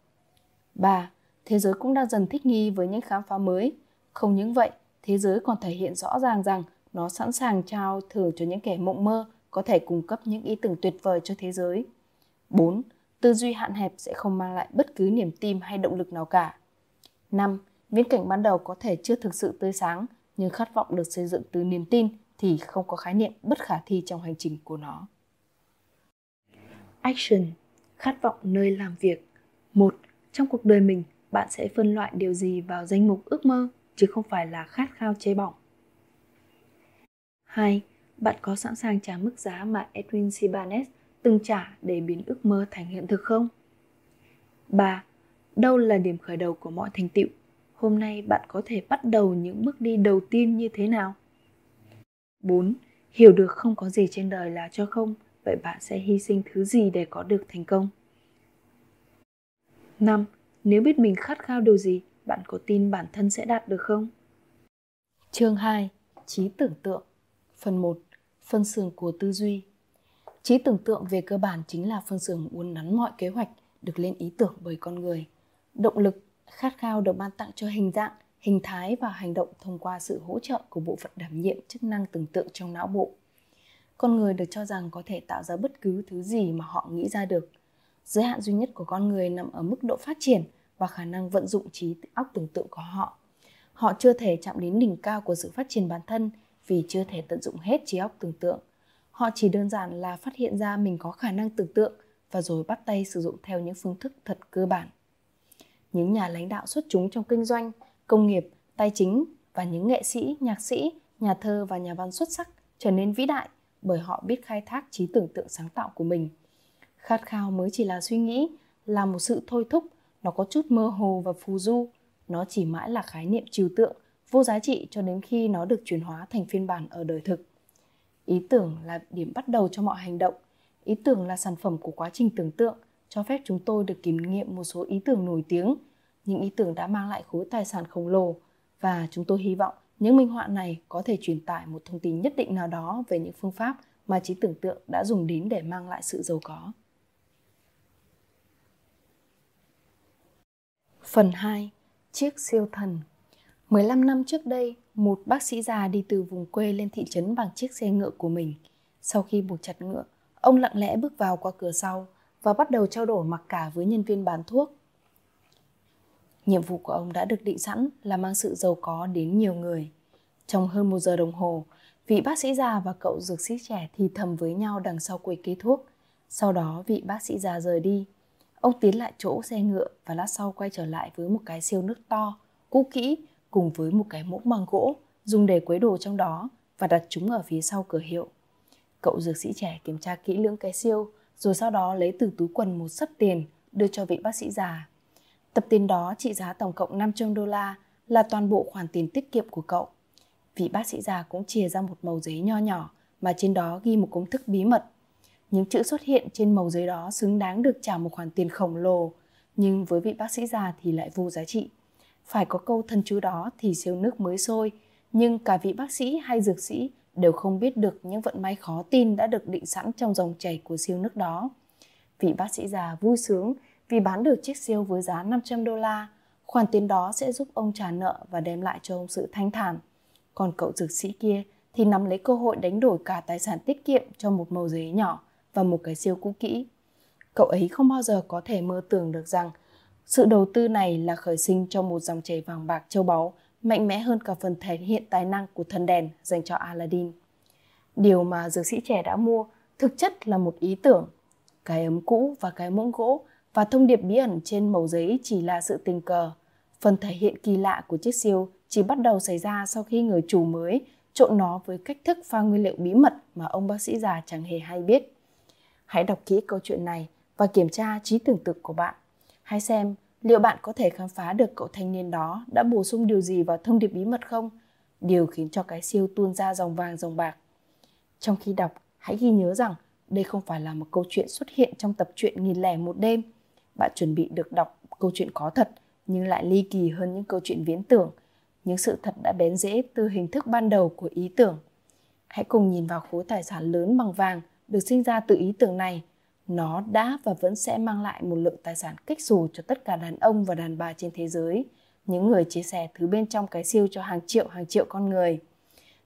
3. Thế giới cũng đang dần thích nghi với những khám phá mới. Không những vậy, thế giới còn thể hiện rõ ràng rằng nó sẵn sàng trao thưởng cho những kẻ mộng mơ có thể cung cấp những ý tưởng tuyệt vời cho thế giới. 4. Tư duy hạn hẹp sẽ không mang lại bất cứ niềm tin hay động lực nào cả. 5. Viễn cảnh ban đầu có thể chưa thực sự tươi sáng, nhưng khát vọng được xây dựng từ niềm tin thì không có khái niệm bất khả thi trong hành trình của nó. Action. Khát vọng nơi làm việc. 1. Trong cuộc đời mình, bạn sẽ phân loại điều gì vào danh mục ước mơ, chứ không phải là khát khao cháy bỏng. 2. Bạn có sẵn sàng trả mức giá mà Edwin C. Barnes từng trả để biến ước mơ thành hiện thực không? 3. Đâu là điểm khởi đầu của mọi thành tựu? Hôm nay bạn có thể bắt đầu những bước đi đầu tiên như thế nào? 4. Hiểu được không có gì trên đời là cho không, vậy bạn sẽ hy sinh thứ gì để có được thành công? 5. Nếu biết mình khát khao điều gì, bạn có tin bản thân sẽ đạt được không? Chương 2. Trí tưởng tượng. Phần 1. Phân xưởng của tư duy. Trí tưởng tượng về cơ bản chính là phân xưởng uốn nắn mọi kế hoạch được lên ý tưởng bởi con người. Động lực, khát khao được ban tặng cho hình dạng, hình thái và hành động thông qua sự hỗ trợ của bộ phận đảm nhiệm chức năng tưởng tượng trong não bộ. Con người được cho rằng có thể tạo ra bất cứ thứ gì mà họ nghĩ ra được. Giới hạn duy nhất của con người nằm ở mức độ phát triển và khả năng vận dụng trí óc tưởng tượng của họ. Họ chưa thể chạm đến đỉnh cao của sự phát triển bản thân vì chưa thể tận dụng hết trí óc tưởng tượng. Họ chỉ đơn giản là phát hiện ra mình có khả năng tưởng tượng và rồi bắt tay sử dụng theo những phương thức thật cơ bản. Những nhà lãnh đạo xuất chúng trong kinh doanh, công nghiệp, tài chính và những nghệ sĩ, nhạc sĩ, nhà thơ và nhà văn xuất sắc trở nên vĩ đại bởi họ biết khai thác trí tưởng tượng sáng tạo của mình. Khát khao mới chỉ là suy nghĩ, là một sự thôi thúc, nó có chút mơ hồ và phù du. Nó chỉ mãi là khái niệm trừu tượng, vô giá trị cho đến khi nó được chuyển hóa thành phiên bản ở đời thực. Ý tưởng là điểm bắt đầu cho mọi hành động. Ý tưởng là sản phẩm của quá trình tưởng tượng, cho phép chúng tôi được kiểm nghiệm một số ý tưởng nổi tiếng. Những ý tưởng đã mang lại khối tài sản khổng lồ và chúng tôi hy vọng những minh họa này có thể truyền tải một thông tin nhất định nào đó về những phương pháp mà trí tưởng tượng đã dùng đến để mang lại sự giàu có. Phần 2. Chiếc siêu thần. 15 năm trước đây, một bác sĩ già đi từ vùng quê lên thị trấn bằng chiếc xe ngựa của mình. Sau khi buộc chặt ngựa, ông lặng lẽ bước vào qua cửa sau và bắt đầu trao đổi mặc cả với nhân viên bán thuốc. Nhiệm vụ của ông đã được định sẵn là mang sự giàu có đến nhiều người. Trong hơn 1 giờ đồng hồ, vị bác sĩ già và cậu dược sĩ trẻ thì thầm với nhau đằng sau quầy kê thuốc. Sau đó vị bác sĩ già rời đi. Ông tiến lại chỗ xe ngựa và lát sau quay trở lại với một cái siêu nước to, cũ kỹ cùng với một cái muỗng bằng gỗ dùng để quấy đồ trong đó và đặt chúng ở phía sau cửa hiệu. Cậu dược sĩ trẻ kiểm tra kỹ lưỡng cái siêu rồi sau đó lấy từ túi quần một xấp tiền đưa cho vị bác sĩ già. Tập tiền đó trị giá tổng cộng 500 đô la là toàn bộ khoản tiền tiết kiệm của cậu. Vị bác sĩ già cũng chìa ra một mẩu giấy nho nhỏ mà trên đó ghi một công thức bí mật. Những chữ xuất hiện trên mẩu giấy đó xứng đáng được trả một khoản tiền khổng lồ, nhưng với vị bác sĩ già thì lại vô giá trị. Phải có câu thần chú đó thì siêu nước mới sôi, nhưng cả vị bác sĩ hay dược sĩ đều không biết được những vận may khó tin đã được định sẵn trong dòng chảy của siêu nước đó. Vị bác sĩ già vui sướng vì bán được chiếc siêu với giá 500 đô la. Khoản tiền đó sẽ giúp ông trả nợ và đem lại cho ông sự thanh thản. Còn cậu dược sĩ kia thì nắm lấy cơ hội đánh đổi cả tài sản tiết kiệm cho một mẩu giấy nhỏ và một cái siêu cũ kỹ. Cậu ấy không bao giờ có thể mơ tưởng được rằng sự đầu tư này là khởi sinh cho một dòng chảy vàng bạc châu báu mạnh mẽ hơn cả phần thể hiện tài năng của thần đèn dành cho Aladdin. Điều mà dược sĩ trẻ đã mua thực chất là một ý tưởng. Cái ấm cũ và cái muỗng gỗ và thông điệp bí ẩn trên mẩu giấy chỉ là sự tình cờ. Phần thể hiện kỳ lạ của chiếc siêu chỉ bắt đầu xảy ra sau khi người chủ mới trộn nó với cách thức pha nguyên liệu bí mật mà ông bác sĩ già chẳng hề hay biết. Hãy đọc kỹ câu chuyện này và kiểm tra trí tưởng tượng của bạn. Hãy xem liệu bạn có thể khám phá được cậu thanh niên đó đã bổ sung điều gì vào thông điệp bí mật không? Điều khiến cho cái siêu tuôn ra dòng vàng dòng bạc. Trong khi đọc, hãy ghi nhớ rằng đây không phải là một câu chuyện xuất hiện trong tập truyện 1001 đêm. Bạn chuẩn bị được đọc câu chuyện có thật nhưng lại ly kỳ hơn những câu chuyện viễn tưởng. Những sự thật đã bén rễ từ hình thức ban đầu của ý tưởng. Hãy cùng nhìn vào khối tài sản lớn bằng vàng được sinh ra từ ý tưởng này. Nó đã và vẫn sẽ mang lại một lượng tài sản kếch xù cho tất cả đàn ông và đàn bà trên thế giới, những người chia sẻ thứ bên trong cái siêu cho hàng triệu con người.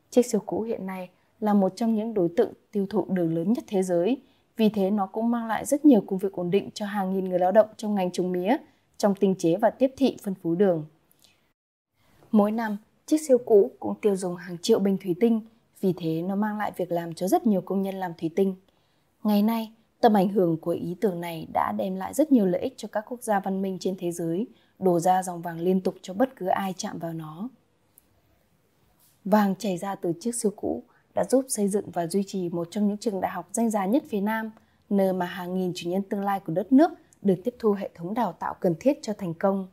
Chiếc siêu cũ hiện nay là một trong những đối tượng tiêu thụ đường lớn nhất thế giới, vì thế nó cũng mang lại rất nhiều công việc ổn định cho hàng nghìn người lao động trong ngành trồng mía, trong tinh chế và tiếp thị phân phối đường. Mỗi năm, chiếc siêu cũ cũng tiêu dùng hàng triệu bình thủy tinh, vì thế nó mang lại việc làm cho rất nhiều công nhân làm thủy tinh. Ngày nay, tầm ảnh hưởng của ý tưởng này đã đem lại rất nhiều lợi ích cho các quốc gia văn minh trên thế giới, đổ ra dòng vàng liên tục cho bất cứ ai chạm vào nó. Vàng chảy ra từ chiếc siêu cũ đã giúp xây dựng và duy trì một trong những trường đại học danh giá nhất phía Nam, nơi mà hàng nghìn chủ nhân tương lai của đất nước được tiếp thu hệ thống đào tạo cần thiết cho thành công.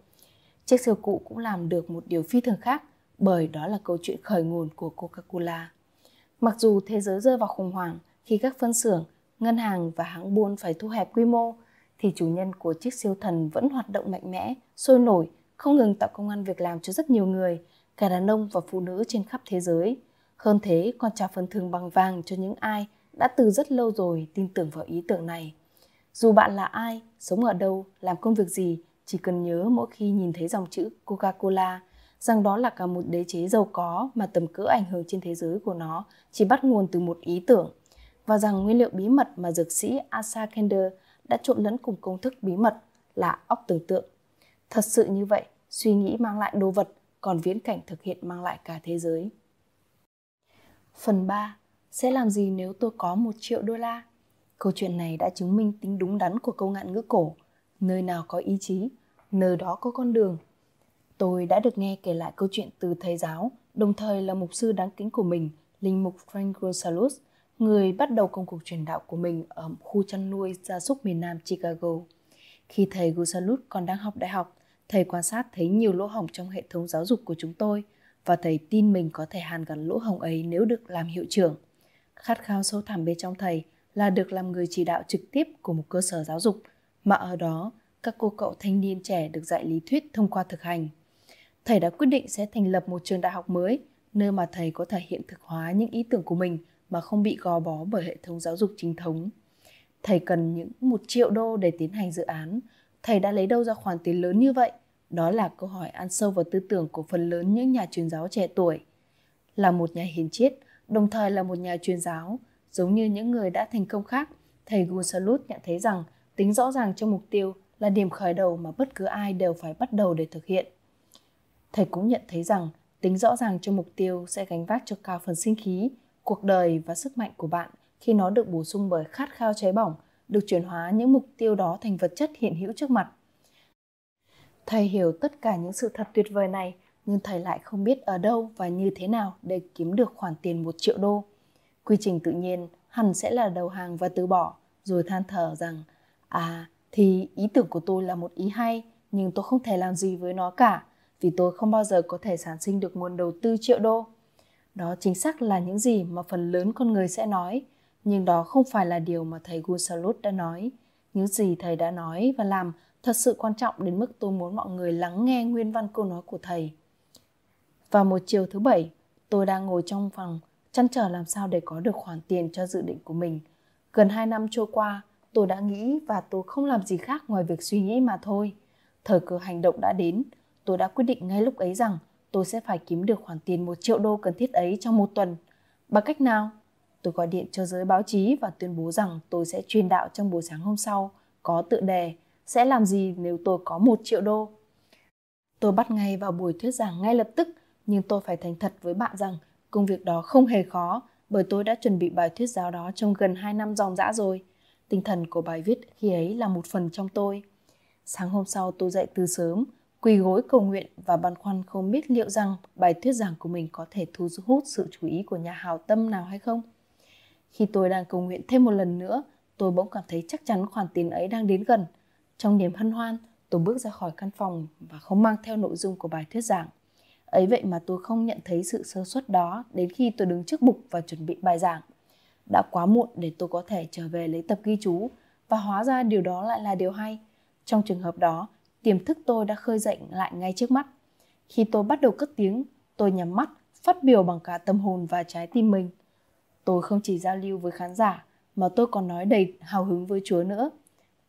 Chiếc siêu cũ cũng làm được một điều phi thường khác, bởi đó là câu chuyện khởi nguồn của Coca-Cola. Mặc dù thế giới rơi vào khủng hoảng khi các phân xưởng, ngân hàng và hãng buôn phải thu hẹp quy mô, thì chủ nhân của chiếc siêu thần vẫn hoạt động mạnh mẽ, sôi nổi, không ngừng tạo công ăn việc làm cho rất nhiều người, cả đàn ông và phụ nữ trên khắp thế giới. Hơn thế, còn trao phần thưởng bằng vàng cho những ai đã từ rất lâu rồi tin tưởng vào ý tưởng này. Dù bạn là ai, sống ở đâu, làm công việc gì, chỉ cần nhớ mỗi khi nhìn thấy dòng chữ Coca-Cola rằng đó là cả một đế chế giàu có mà tầm cỡ ảnh hưởng trên thế giới của nó chỉ bắt nguồn từ một ý tưởng, và rằng nguyên liệu bí mật mà dược sĩ Asa Candler đã trộn lẫn cùng công thức bí mật là óc tưởng tượng. Thật sự như vậy, suy nghĩ mang lại đồ vật, còn viễn cảnh thực hiện mang lại cả thế giới. Phần 3. Sẽ làm gì nếu tôi có 1 triệu đô la? Câu chuyện này đã chứng minh tính đúng đắn của câu ngạn ngữ cổ. Nơi nào có ý chí, nơi đó có con đường. Tôi đã được nghe kể lại câu chuyện từ thầy giáo, đồng thời là mục sư đáng kính của mình, linh mục Frank Gunsaulus, người bắt đầu công cuộc truyền đạo của mình ở khu chăn nuôi gia súc miền Nam Chicago. Khi thầy Gunsaulus còn đang học đại học, thầy quan sát thấy nhiều lỗ hổng trong hệ thống giáo dục của chúng tôi và thầy tin mình có thể hàn gắn lỗ hổng ấy nếu được làm hiệu trưởng. Khát khao sâu thẳm bên trong thầy là được làm người chỉ đạo trực tiếp của một cơ sở giáo dục, mà ở đó các cô cậu thanh niên trẻ được dạy lý thuyết thông qua thực hành. Thầy đã quyết định sẽ thành lập một trường đại học mới, nơi mà thầy có thể hiện thực hóa những ý tưởng của mình mà không bị gò bó bởi hệ thống giáo dục chính thống. Thầy cần những 1 triệu đô để tiến hành dự án. Thầy đã lấy đâu ra khoản tiền lớn như vậy? Đó là câu hỏi ăn sâu vào tư tưởng của phần lớn những nhà truyền giáo trẻ tuổi. Là một nhà hiền triết, đồng thời là một nhà truyền giáo, giống như những người đã thành công khác, thầy Gunsaulus nhận thấy rằng tính rõ ràng trong mục tiêu là điểm khởi đầu mà bất cứ ai đều phải bắt đầu để thực hiện. Thầy cũng nhận thấy rằng tính rõ ràng trong mục tiêu sẽ gánh vác cho cả phần sinh khí, cuộc đời và sức mạnh của bạn khi nó được bổ sung bởi khát khao cháy bỏng, được chuyển hóa những mục tiêu đó thành vật chất hiện hữu trước mặt. Thầy hiểu tất cả những sự thật tuyệt vời này, nhưng thầy lại không biết ở đâu và như thế nào để kiếm được khoản tiền 1 triệu đô. Quy trình tự nhiên hẳn sẽ là đầu hàng và từ bỏ, rồi than thở rằng thì ý tưởng của tôi là một ý hay, nhưng tôi không thể làm gì với nó cả, vì tôi không bao giờ có thể sản sinh được nguồn đầu tư 1 triệu đô. Đó chính xác là những gì mà phần lớn con người sẽ nói, nhưng đó không phải là điều mà thầy Gunsaulus đã nói. Những gì thầy đã nói và làm thật sự quan trọng đến mức tôi muốn mọi người lắng nghe nguyên văn câu nói của thầy. Vào một chiều thứ Bảy, tôi đang ngồi trong phòng, trăn trở làm sao để có được khoản tiền cho dự định của mình. Gần 2 năm trôi qua, tôi đã nghĩ và tôi không làm gì khác ngoài việc suy nghĩ mà thôi. Thời cơ hành động đã đến, tôi đã quyết định ngay lúc ấy rằng tôi sẽ phải kiếm được khoản tiền 1 triệu đô cần thiết ấy trong một tuần. Bằng cách nào? Tôi gọi điện cho giới báo chí và tuyên bố rằng tôi sẽ truyền đạo trong buổi sáng hôm sau, có tựa đề "Sẽ làm gì nếu tôi có 1 triệu đô?". Tôi bắt ngay vào buổi thuyết giảng ngay lập tức, nhưng tôi phải thành thật với bạn rằng công việc đó không hề khó, bởi tôi đã chuẩn bị bài thuyết giáo đó trong gần 2 năm dòng dã rồi. Tinh thần của bài viết khi ấy là một phần trong tôi. Sáng hôm sau tôi dậy từ sớm, quỳ gối cầu nguyện và băn khoăn không biết liệu rằng bài thuyết giảng của mình có thể thu hút sự chú ý của nhà hảo tâm nào hay không. Khi tôi đang cầu nguyện thêm một lần nữa, tôi bỗng cảm thấy chắc chắn khoản tiền ấy đang đến gần. Trong niềm hân hoan, tôi bước ra khỏi căn phòng và không mang theo nội dung của bài thuyết giảng. Ấy vậy mà tôi không nhận thấy sự sơ suất đó đến khi tôi đứng trước bục và chuẩn bị bài giảng. Đã quá muộn để tôi có thể trở về lấy tập ghi chú, và hóa ra điều đó lại là điều hay. Trong trường hợp đó, tiềm thức tôi đã khơi dậy lại ngay trước mắt. Khi tôi bắt đầu cất tiếng, tôi nhắm mắt, phát biểu bằng cả tâm hồn và trái tim mình. Tôi không chỉ giao lưu với khán giả, mà tôi còn nói đầy hào hứng với Chúa nữa.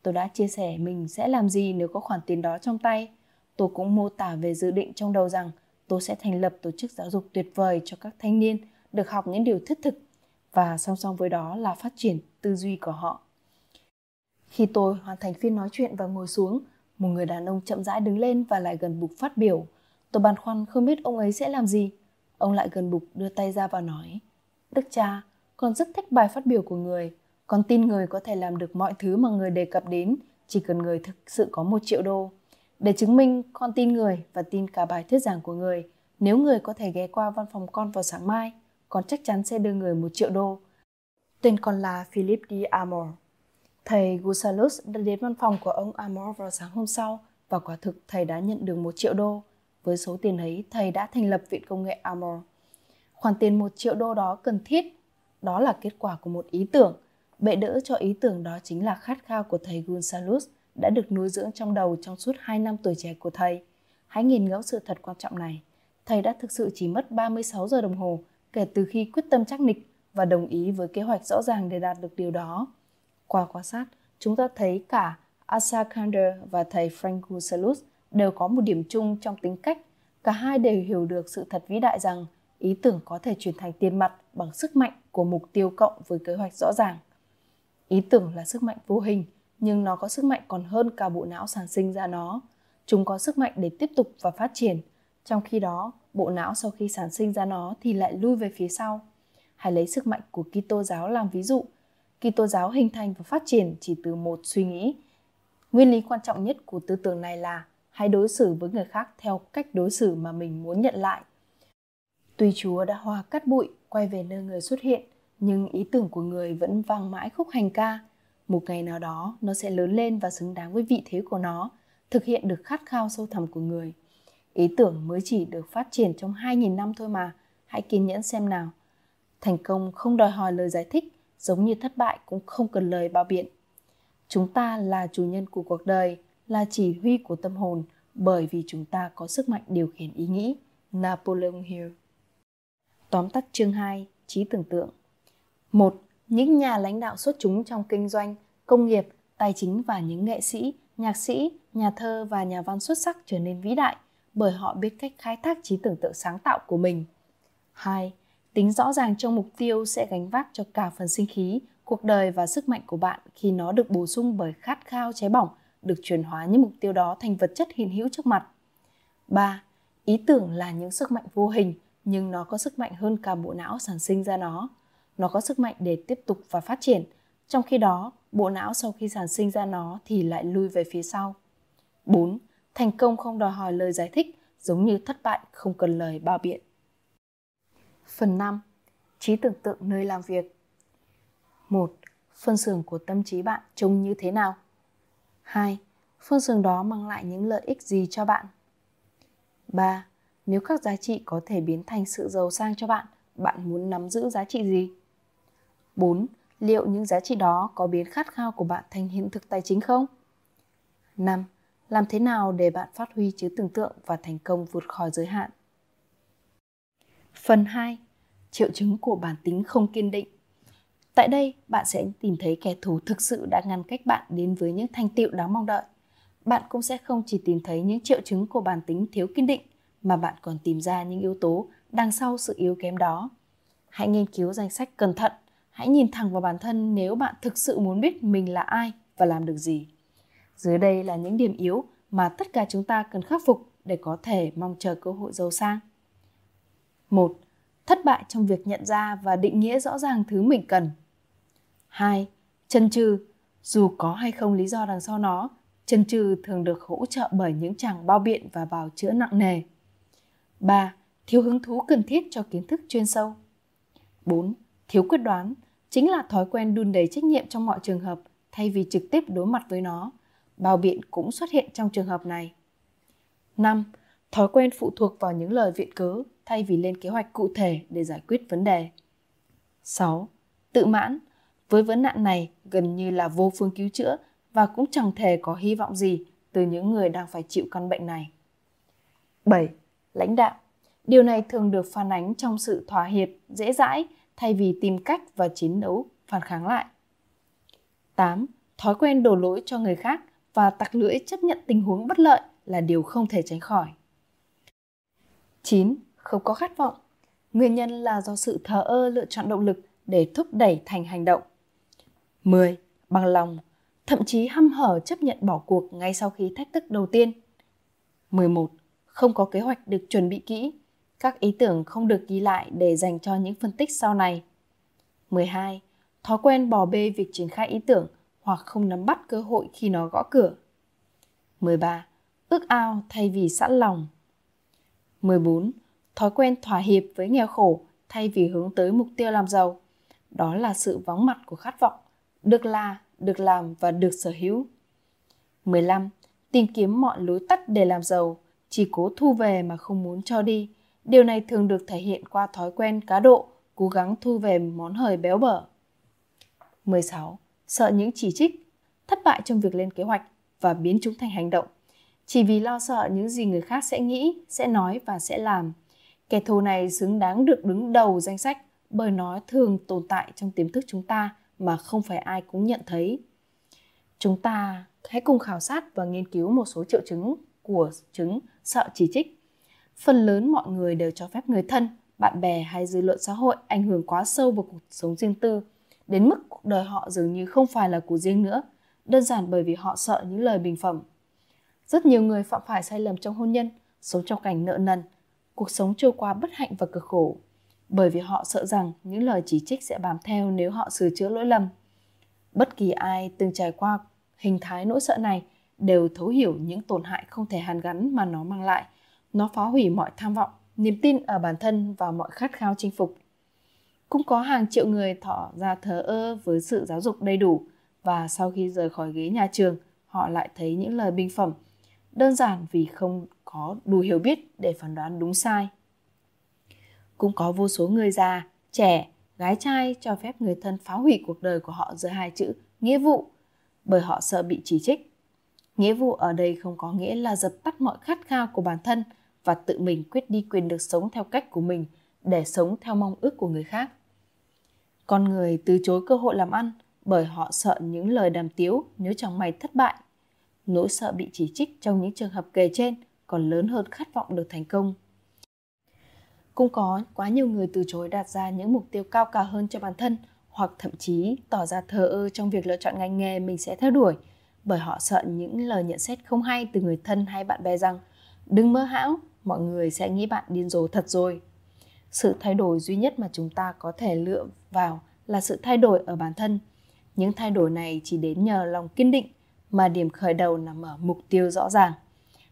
Tôi đã chia sẻ mình sẽ làm gì nếu có khoản tiền đó trong tay. Tôi cũng mô tả về dự định trong đầu rằng tôi sẽ thành lập tổ chức giáo dục tuyệt vời cho các thanh niên được học những điều thiết thực, và song song với đó là phát triển tư duy của họ. Khi tôi hoàn thành phiên nói chuyện và ngồi xuống, một người đàn ông chậm rãi đứng lên và lại gần bục phát biểu. Tôi băn khoăn không biết ông ấy sẽ làm gì. Ông lại gần bục đưa tay ra và nói: "Đức cha, con rất thích bài phát biểu của người. Con tin người có thể làm được mọi thứ mà người đề cập đến, chỉ cần người thực sự có 1 triệu đô. Để chứng minh con tin người và tin cả bài thuyết giảng của người, nếu người có thể ghé qua văn phòng con vào sáng mai, con chắc chắn sẽ đưa người 1 triệu đô. Tên con là Philip D. Armour". Thầy Gunsaulus đã đến văn phòng của ông Armour vào sáng hôm sau, và quả thực thầy đã nhận được 1 triệu đô. Với số tiền ấy, thầy đã thành lập Viện Công nghệ Armour. Khoản tiền 1 triệu đô đó cần thiết. Đó là kết quả của một ý tưởng. Bệ đỡ cho ý tưởng đó chính là khát khao của thầy Gunsaulus đã được nuôi dưỡng trong đầu trong suốt 2 năm tuổi trẻ của thầy. Hãy nghiền ngẫm sự thật quan trọng này. Thầy đã thực sự chỉ mất 36 giờ đồng hồ kể từ khi quyết tâm chắc nịch và đồng ý với kế hoạch rõ ràng để đạt được điều đó. Qua quan sát, chúng ta thấy cả Asa Candler và thầy Frank Gunsaulus đều có một điểm chung trong tính cách. Cả hai đều hiểu được sự thật vĩ đại rằng ý tưởng có thể chuyển thành tiền mặt bằng sức mạnh của mục tiêu cộng với kế hoạch rõ ràng. Ý tưởng là sức mạnh vô hình, nhưng nó có sức mạnh còn hơn cả bộ não sản sinh ra nó. Chúng có sức mạnh để tiếp tục và phát triển. Trong khi đó, bộ não sau khi sản sinh ra nó thì lại lui về phía sau. Hãy lấy sức mạnh của Kitô giáo làm ví dụ. Kitô giáo hình thành và phát triển chỉ từ một suy nghĩ. Nguyên lý quan trọng nhất của tư tưởng này là hãy đối xử với người khác theo cách đối xử mà mình muốn nhận lại. Tuy Chúa đã hoa cắt bụi, quay về nơi người xuất hiện, nhưng ý tưởng của người vẫn vang mãi khúc hành ca. Một ngày nào đó, nó sẽ lớn lên và xứng đáng với vị thế của nó, thực hiện được khát khao sâu thẳm của người. Ý tưởng mới chỉ được phát triển trong 2.000 năm thôi mà, hãy kiên nhẫn xem nào. Thành công không đòi hỏi lời giải thích, giống như thất bại cũng không cần lời bao biện. Chúng ta là chủ nhân của cuộc đời, là chỉ huy của tâm hồn, bởi vì chúng ta có sức mạnh điều khiển ý nghĩ. Napoleon Hill. Tóm tắt chương 2, trí tưởng tượng. 1. Những nhà lãnh đạo xuất chúng trong kinh doanh, công nghiệp, tài chính và những nghệ sĩ, nhạc sĩ, nhà thơ và nhà văn xuất sắc trở nên vĩ đại bởi họ biết cách khai thác trí tưởng tượng sáng tạo của mình. 2. Tính rõ ràng trong mục tiêu sẽ gánh vác cho cả phần sinh khí, cuộc đời và sức mạnh của bạn khi nó được bổ sung bởi khát khao cháy bỏng, được chuyển hóa những mục tiêu đó thành vật chất hiện hữu trước mặt. 3. Ý tưởng là những sức mạnh vô hình, nhưng nó có sức mạnh hơn cả bộ não sản sinh ra nó. Nó có sức mạnh để tiếp tục và phát triển. Trong khi đó, bộ não sau khi sản sinh ra nó thì lại lui về phía sau. 4. Thành công không đòi hỏi lời giải thích, giống như thất bại không cần lời bao biện. Phần 5. Trí tưởng tượng nơi làm việc. 1. Phân xưởng của tâm trí bạn trông như thế nào? 2. Phân xưởng đó mang lại những lợi ích gì cho bạn? 3. Nếu các giá trị có thể biến thành sự giàu sang cho bạn, bạn muốn nắm giữ giá trị gì? 4. Liệu những giá trị đó có biến khát khao của bạn thành hiện thực tài chính không? 5. Làm thế nào để bạn phát huy trí tưởng tượng và thành công vượt khỏi giới hạn? Phần 2. Triệu chứng của bản tính không kiên định. Tại đây, bạn sẽ tìm thấy kẻ thù thực sự đã ngăn cách bạn đến với những thành tựu đáng mong đợi. Bạn cũng sẽ không chỉ tìm thấy những triệu chứng của bản tính thiếu kiên định, mà bạn còn tìm ra những yếu tố đằng sau sự yếu kém đó. Hãy nghiên cứu danh sách cẩn thận. Hãy nhìn thẳng vào bản thân nếu bạn thực sự muốn biết mình là ai và làm được gì. Dưới đây là những điểm yếu mà tất cả chúng ta cần khắc phục để có thể mong chờ cơ hội giàu sang. 1. Thất bại trong việc nhận ra và định nghĩa rõ ràng thứ mình cần. 2. Chần chừ. Dù có hay không lý do đằng sau nó, chần chừ thường được hỗ trợ bởi những tràng bao biện và bào chữa nặng nề. 3. Thiếu hứng thú cần thiết cho kiến thức chuyên sâu. 4. Thiếu quyết đoán chính là thói quen đùn đẩy trách nhiệm trong mọi trường hợp thay vì trực tiếp đối mặt với nó. Bào biện cũng xuất hiện trong trường hợp này. 5. Thói quen phụ thuộc vào những lời viện cớ thay vì lên kế hoạch cụ thể để giải quyết vấn đề. 6. Tự mãn. Với vấn nạn này gần như là vô phương cứu chữa và cũng chẳng thể có hy vọng gì từ những người đang phải chịu căn bệnh này. 7. Lãnh đạo. Điều này thường được phản ánh trong sự thỏa hiệp, dễ dãi thay vì tìm cách và chiến đấu, phản kháng lại. 8. Thói quen đổ lỗi cho người khác và tặc lưỡi chấp nhận tình huống bất lợi là điều không thể tránh khỏi. 9. Không có khát vọng. Nguyên nhân là do sự thờ ơ lựa chọn động lực để thúc đẩy thành hành động. 10. Bằng lòng, thậm chí hăm hở chấp nhận bỏ cuộc ngay sau khi thách thức đầu tiên. 11. Không có kế hoạch được chuẩn bị kỹ. Các ý tưởng không được ghi lại để dành cho những phân tích sau này. 12. Thói quen bỏ bê việc triển khai ý tưởng hoặc không nắm bắt cơ hội khi nó gõ cửa. 13. Ước ao thay vì sẵn lòng. 14. Thói quen thỏa hiệp với nghèo khổ thay vì hướng tới mục tiêu làm giàu. Đó là sự vắng mặt của khát vọng, được là, được làm và được sở hữu. 15. Tìm kiếm mọi lối tắt để làm giàu, chỉ cố thu về mà không muốn cho đi. Điều này thường được thể hiện qua thói quen cá độ, cố gắng thu về món hời béo bở. 16. Sợ những chỉ trích, thất bại trong việc lên kế hoạch và biến chúng thành hành động. Chỉ vì lo sợ những gì người khác sẽ nghĩ, sẽ nói và sẽ làm. Kẻ thù này xứng đáng được đứng đầu danh sách bởi nó thường tồn tại trong tiềm thức chúng ta mà không phải ai cũng nhận thấy. Chúng ta hãy cùng khảo sát và nghiên cứu một số triệu chứng của chứng sợ chỉ trích. Phần lớn mọi người đều cho phép người thân, bạn bè hay dư luận xã hội ảnh hưởng quá sâu vào cuộc sống riêng tư, đến mức cuộc đời họ dường như không phải là của riêng nữa, đơn giản bởi vì họ sợ những lời bình phẩm. Rất nhiều người phạm phải sai lầm trong hôn nhân, sống trong cảnh nợ nần, cuộc sống trôi qua bất hạnh và cực khổ, bởi vì họ sợ rằng những lời chỉ trích sẽ bám theo nếu họ sửa chữa lỗi lầm. Bất kỳ ai từng trải qua hình thái nỗi sợ này đều thấu hiểu những tổn hại không thể hàn gắn mà nó mang lại. Nó phá hủy mọi tham vọng, niềm tin ở bản thân và mọi khát khao chinh phục. Cũng có hàng triệu người tỏ ra thờ ơ với sự giáo dục đầy đủ và sau khi rời khỏi ghế nhà trường, họ lại thấy những lời bình phẩm, đơn giản vì không có đủ hiểu biết để phán đoán đúng sai. Cũng có vô số người già, trẻ, gái trai cho phép người thân phá hủy cuộc đời của họ dưới hai chữ nghĩa vụ, bởi họ sợ bị chỉ trích. Nghĩa vụ ở đây không có nghĩa là dập tắt mọi khát khao của bản thân và tự mình quyết đi quyền được sống theo cách của mình để sống theo mong ước của người khác. Con người từ chối cơ hội làm ăn bởi họ sợ những lời đàm tiếu nếu chẳng may thất bại. Nỗi sợ bị chỉ trích trong những trường hợp kể trên còn lớn hơn khát vọng được thành công. Cũng có quá nhiều người từ chối đặt ra những mục tiêu cao cả hơn cho bản thân hoặc thậm chí tỏ ra thờ ơ trong việc lựa chọn ngành nghề mình sẽ theo đuổi bởi họ sợ những lời nhận xét không hay từ người thân hay bạn bè rằng đừng mơ hão, mọi người sẽ nghĩ bạn điên rồ thật rồi. Sự thay đổi duy nhất mà chúng ta có thể lựa vào là sự thay đổi ở bản thân. Những thay đổi này chỉ đến nhờ lòng kiên định mà điểm khởi đầu nằm ở mục tiêu rõ ràng.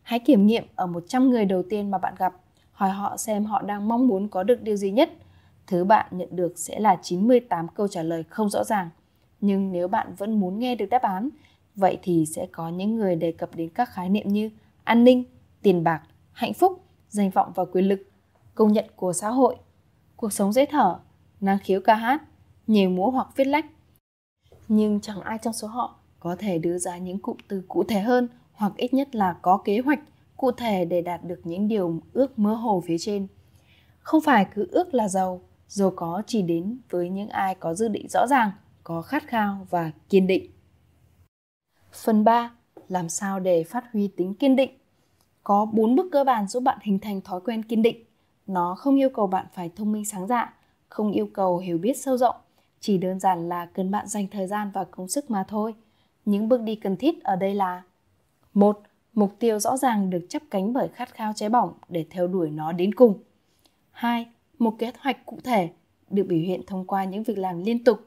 Hãy kiểm nghiệm ở 100 người đầu tiên mà bạn gặp, hỏi họ xem họ đang mong muốn có được điều gì nhất. Thứ bạn nhận được sẽ là 98 câu trả lời không rõ ràng. Nhưng nếu bạn vẫn muốn nghe được đáp án, vậy thì sẽ có những người đề cập đến các khái niệm như an ninh, tiền bạc, hạnh phúc, danh vọng và quyền lực, công nhận của xã hội. cuộc sống dễ thở, năng khiếu ca hát, nhảy múa hoặc viết lách. Nhưng chẳng ai trong số họ có thể đưa ra những cụm từ cụ thể hơn hoặc ít nhất là có kế hoạch cụ thể để đạt được những điều ước mơ hồ phía trên. Không phải cứ ước là giàu, giàu có chỉ đến với những ai có dự định rõ ràng, có khát khao và kiên định. Phần 3. Làm sao để phát huy tính kiên định? Có 4 bước cơ bản giúp bạn hình thành thói quen kiên định. Nó không yêu cầu bạn phải thông minh sáng dạ, không yêu cầu hiểu biết sâu rộng, chỉ đơn giản là cần bạn dành thời gian và công sức mà thôi. Những bước đi cần thiết ở đây là: 1. Mục tiêu rõ ràng được chắp cánh bởi khát khao cháy bỏng để theo đuổi nó đến cùng. 2. Một kế hoạch cụ thể được biểu hiện thông qua những việc làm liên tục.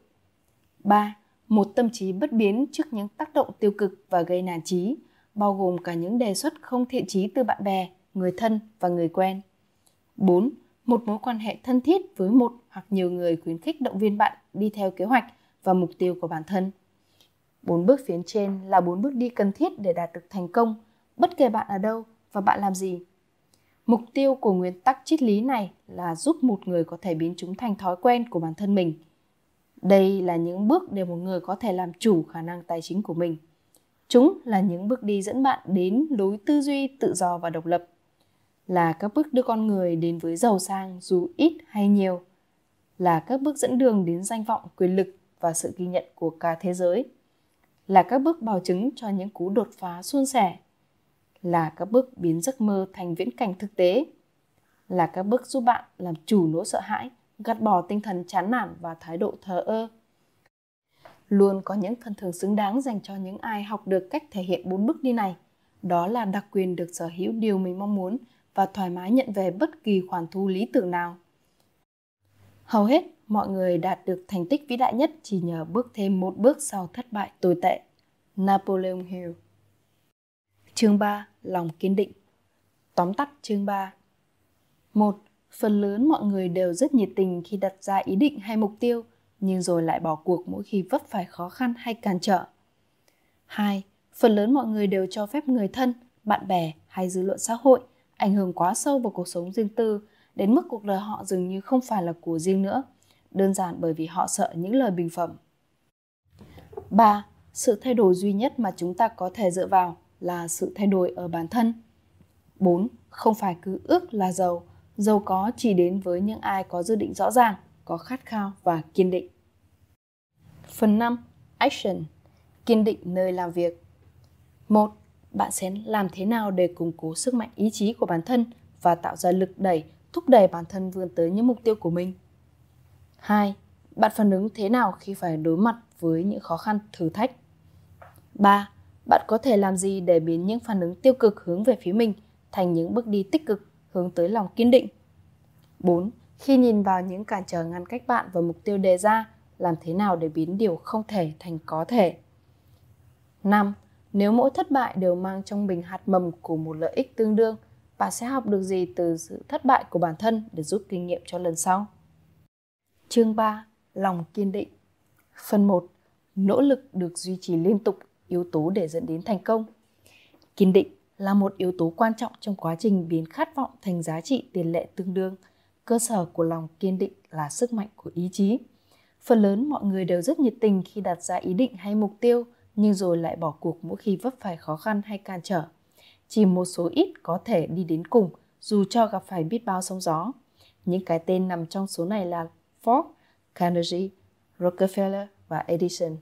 3. Một tâm trí bất biến trước những tác động tiêu cực và gây nản trí, bao gồm cả những đề xuất không thiện chí từ bạn bè, người thân và người quen. 4. Một mối quan hệ thân thiết với một hoặc nhiều người khuyến khích động viên bạn đi theo kế hoạch và mục tiêu của bản thân. 4 bước phía trên là 4 bước đi cần thiết để đạt được thành công, bất kể bạn ở đâu và bạn làm gì. Mục tiêu của nguyên tắc triết lý này là giúp một người có thể biến chúng thành thói quen của bản thân mình. Đây là những bước để một người có thể làm chủ khả năng tài chính của mình. Chúng là những bước đi dẫn bạn đến lối tư duy tự do và độc lập, là các bước đưa con người đến với giàu sang dù ít hay nhiều, là các bước dẫn đường đến danh vọng, quyền lực và sự ghi nhận của cả thế giới, là các bước bảo chứng cho những cú đột phá suôn sẻ, là các bước biến giấc mơ thành viễn cảnh thực tế, là các bước giúp bạn làm chủ nỗi sợ hãi, gạt bỏ tinh thần chán nản và thái độ thờ ơ. Luôn có những phần thưởng xứng đáng dành cho những ai học được cách thể hiện 4 bước đi này. Đó là đặc quyền được sở hữu điều mình mong muốn và thoải mái nhận về bất kỳ khoản thu lý tưởng nào. Hầu hết, mọi người đạt được thành tích vĩ đại nhất chỉ nhờ bước thêm một bước sau thất bại tồi tệ. Napoleon Hill. Chương 3. Lòng kiên định. Tóm tắt chương 3. 1. Phần lớn mọi người đều rất nhiệt tình khi đặt ra ý định hay mục tiêu, nhưng rồi lại bỏ cuộc mỗi khi vấp phải khó khăn hay cản trở. 2. Phần lớn mọi người đều cho phép người thân, bạn bè hay dư luận xã hội ảnh hưởng quá sâu vào cuộc sống riêng tư, đến mức cuộc đời họ dường như không phải là của riêng nữa, đơn giản bởi vì họ sợ những lời bình phẩm. 3. Sự thay đổi duy nhất mà chúng ta có thể dựa vào là sự thay đổi ở bản thân. 4. Không phải cứ ước là giàu, giàu có chỉ đến với những ai có dự định rõ ràng, có khát khao và kiên định. Phần 5. Action. Kiên định nơi làm việc. 1. Bạn sẽ làm thế nào để củng cố sức mạnh ý chí của bản thân và tạo ra lực đẩy, thúc đẩy bản thân vươn tới những mục tiêu của mình? 2. Bạn phản ứng thế nào khi phải đối mặt với những khó khăn, thử thách? 3. Bạn có thể làm gì để biến những phản ứng tiêu cực hướng về phía mình thành những bước đi tích cực hướng tới lòng kiên định? 4. Khi nhìn vào những cản trở ngăn cách bạn và mục tiêu đề ra, làm thế nào để biến điều không thể thành có thể? 5. Nếu mỗi thất bại đều mang trong mình hạt mầm của một lợi ích tương đương, bạn sẽ học được gì từ sự thất bại của bản thân để rút kinh nghiệm cho lần sau? Chương 3. Lòng kiên định. Phần 1. Nỗ lực được duy trì liên tục, yếu tố để dẫn đến thành công. Kiên định là một yếu tố quan trọng trong quá trình biến khát vọng thành giá trị tiền lệ tương đương. Cơ sở của lòng kiên định là sức mạnh của ý chí. Phần lớn mọi người đều rất nhiệt tình khi đặt ra ý định hay mục tiêu, nhưng rồi lại bỏ cuộc mỗi khi vấp phải khó khăn hay cản trở. Chỉ một số ít có thể đi đến cùng, dù cho gặp phải biết bao sóng gió. Những cái tên nằm trong số này là Ford, Carnegie, Rockefeller và Edison.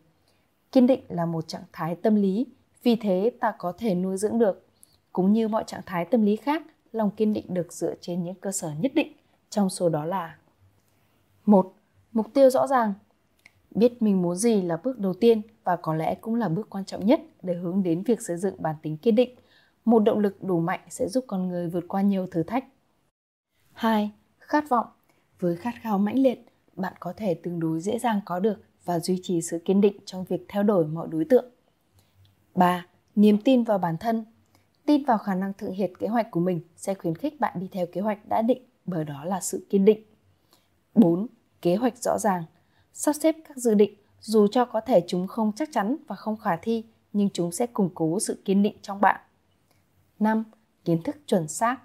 Kiên định là một trạng thái tâm lý, vì thế ta có thể nuôi dưỡng được. Cũng như mọi trạng thái tâm lý khác, lòng kiên định được dựa trên những cơ sở nhất định, trong số đó là: 1. Mục tiêu rõ ràng. Biết mình muốn gì là bước đầu tiên và có lẽ cũng là bước quan trọng nhất để hướng đến việc xây dựng bản tính kiên định. Một động lực đủ mạnh sẽ giúp con người vượt qua nhiều thử thách. 2. Khát vọng. Với khát khao mãnh liệt, bạn có thể tương đối dễ dàng có được và duy trì sự kiên định trong việc theo đuổi mọi đối tượng. 3. Niềm tin vào bản thân. Tin vào khả năng thực hiện kế hoạch của mình sẽ khuyến khích bạn đi theo kế hoạch đã định, bởi đó là sự kiên định. 4. Kế hoạch rõ ràng. Sắp xếp các dự định, dù cho có thể chúng không chắc chắn và không khả thi, nhưng chúng sẽ củng cố sự kiên định trong bạn. 5. Kiến thức chuẩn xác.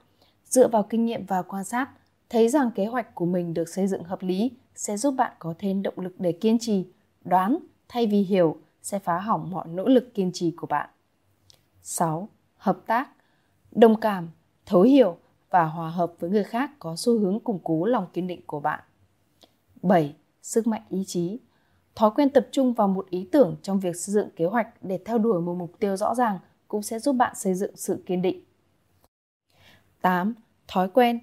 Dựa vào kinh nghiệm và quan sát, thấy rằng kế hoạch của mình được xây dựng hợp lý sẽ giúp bạn có thêm động lực để kiên trì. Đoán thay vì hiểu sẽ phá hỏng mọi nỗ lực kiên trì của bạn. 6. Hợp tác. Đồng cảm, thấu hiểu và hòa hợp với người khác có xu hướng củng cố lòng kiên định của bạn. 7. Sức mạnh ý chí. Thói quen tập trung vào một ý tưởng trong việc xây dựng kế hoạch để theo đuổi một mục tiêu rõ ràng cũng sẽ giúp bạn xây dựng sự kiên định. 8. Thói quen.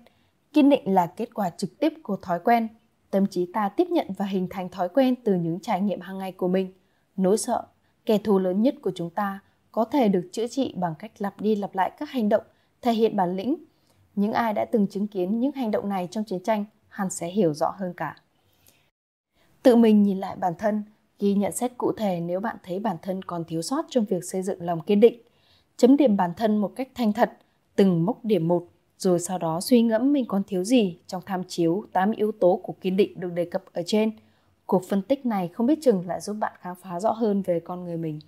Kiên định là kết quả trực tiếp của thói quen. Tâm trí ta tiếp nhận và hình thành thói quen từ những trải nghiệm hàng ngày của mình. Nỗi sợ, kẻ thù lớn nhất của chúng ta, có thể được chữa trị bằng cách lặp đi lặp lại các hành động, thể hiện bản lĩnh. Những ai đã từng chứng kiến những hành động này trong chiến tranh hẳn sẽ hiểu rõ hơn cả. Tự mình nhìn lại bản thân, ghi nhận xét cụ thể nếu bạn thấy bản thân còn thiếu sót trong việc xây dựng lòng kiên định. Chấm điểm bản thân một cách thành thật, từng mốc điểm một, rồi sau đó suy ngẫm mình còn thiếu gì trong tham chiếu 8 yếu tố của kiên định được đề cập ở trên. Cuộc phân tích này không biết chừng lại giúp bạn khám phá rõ hơn về con người mình.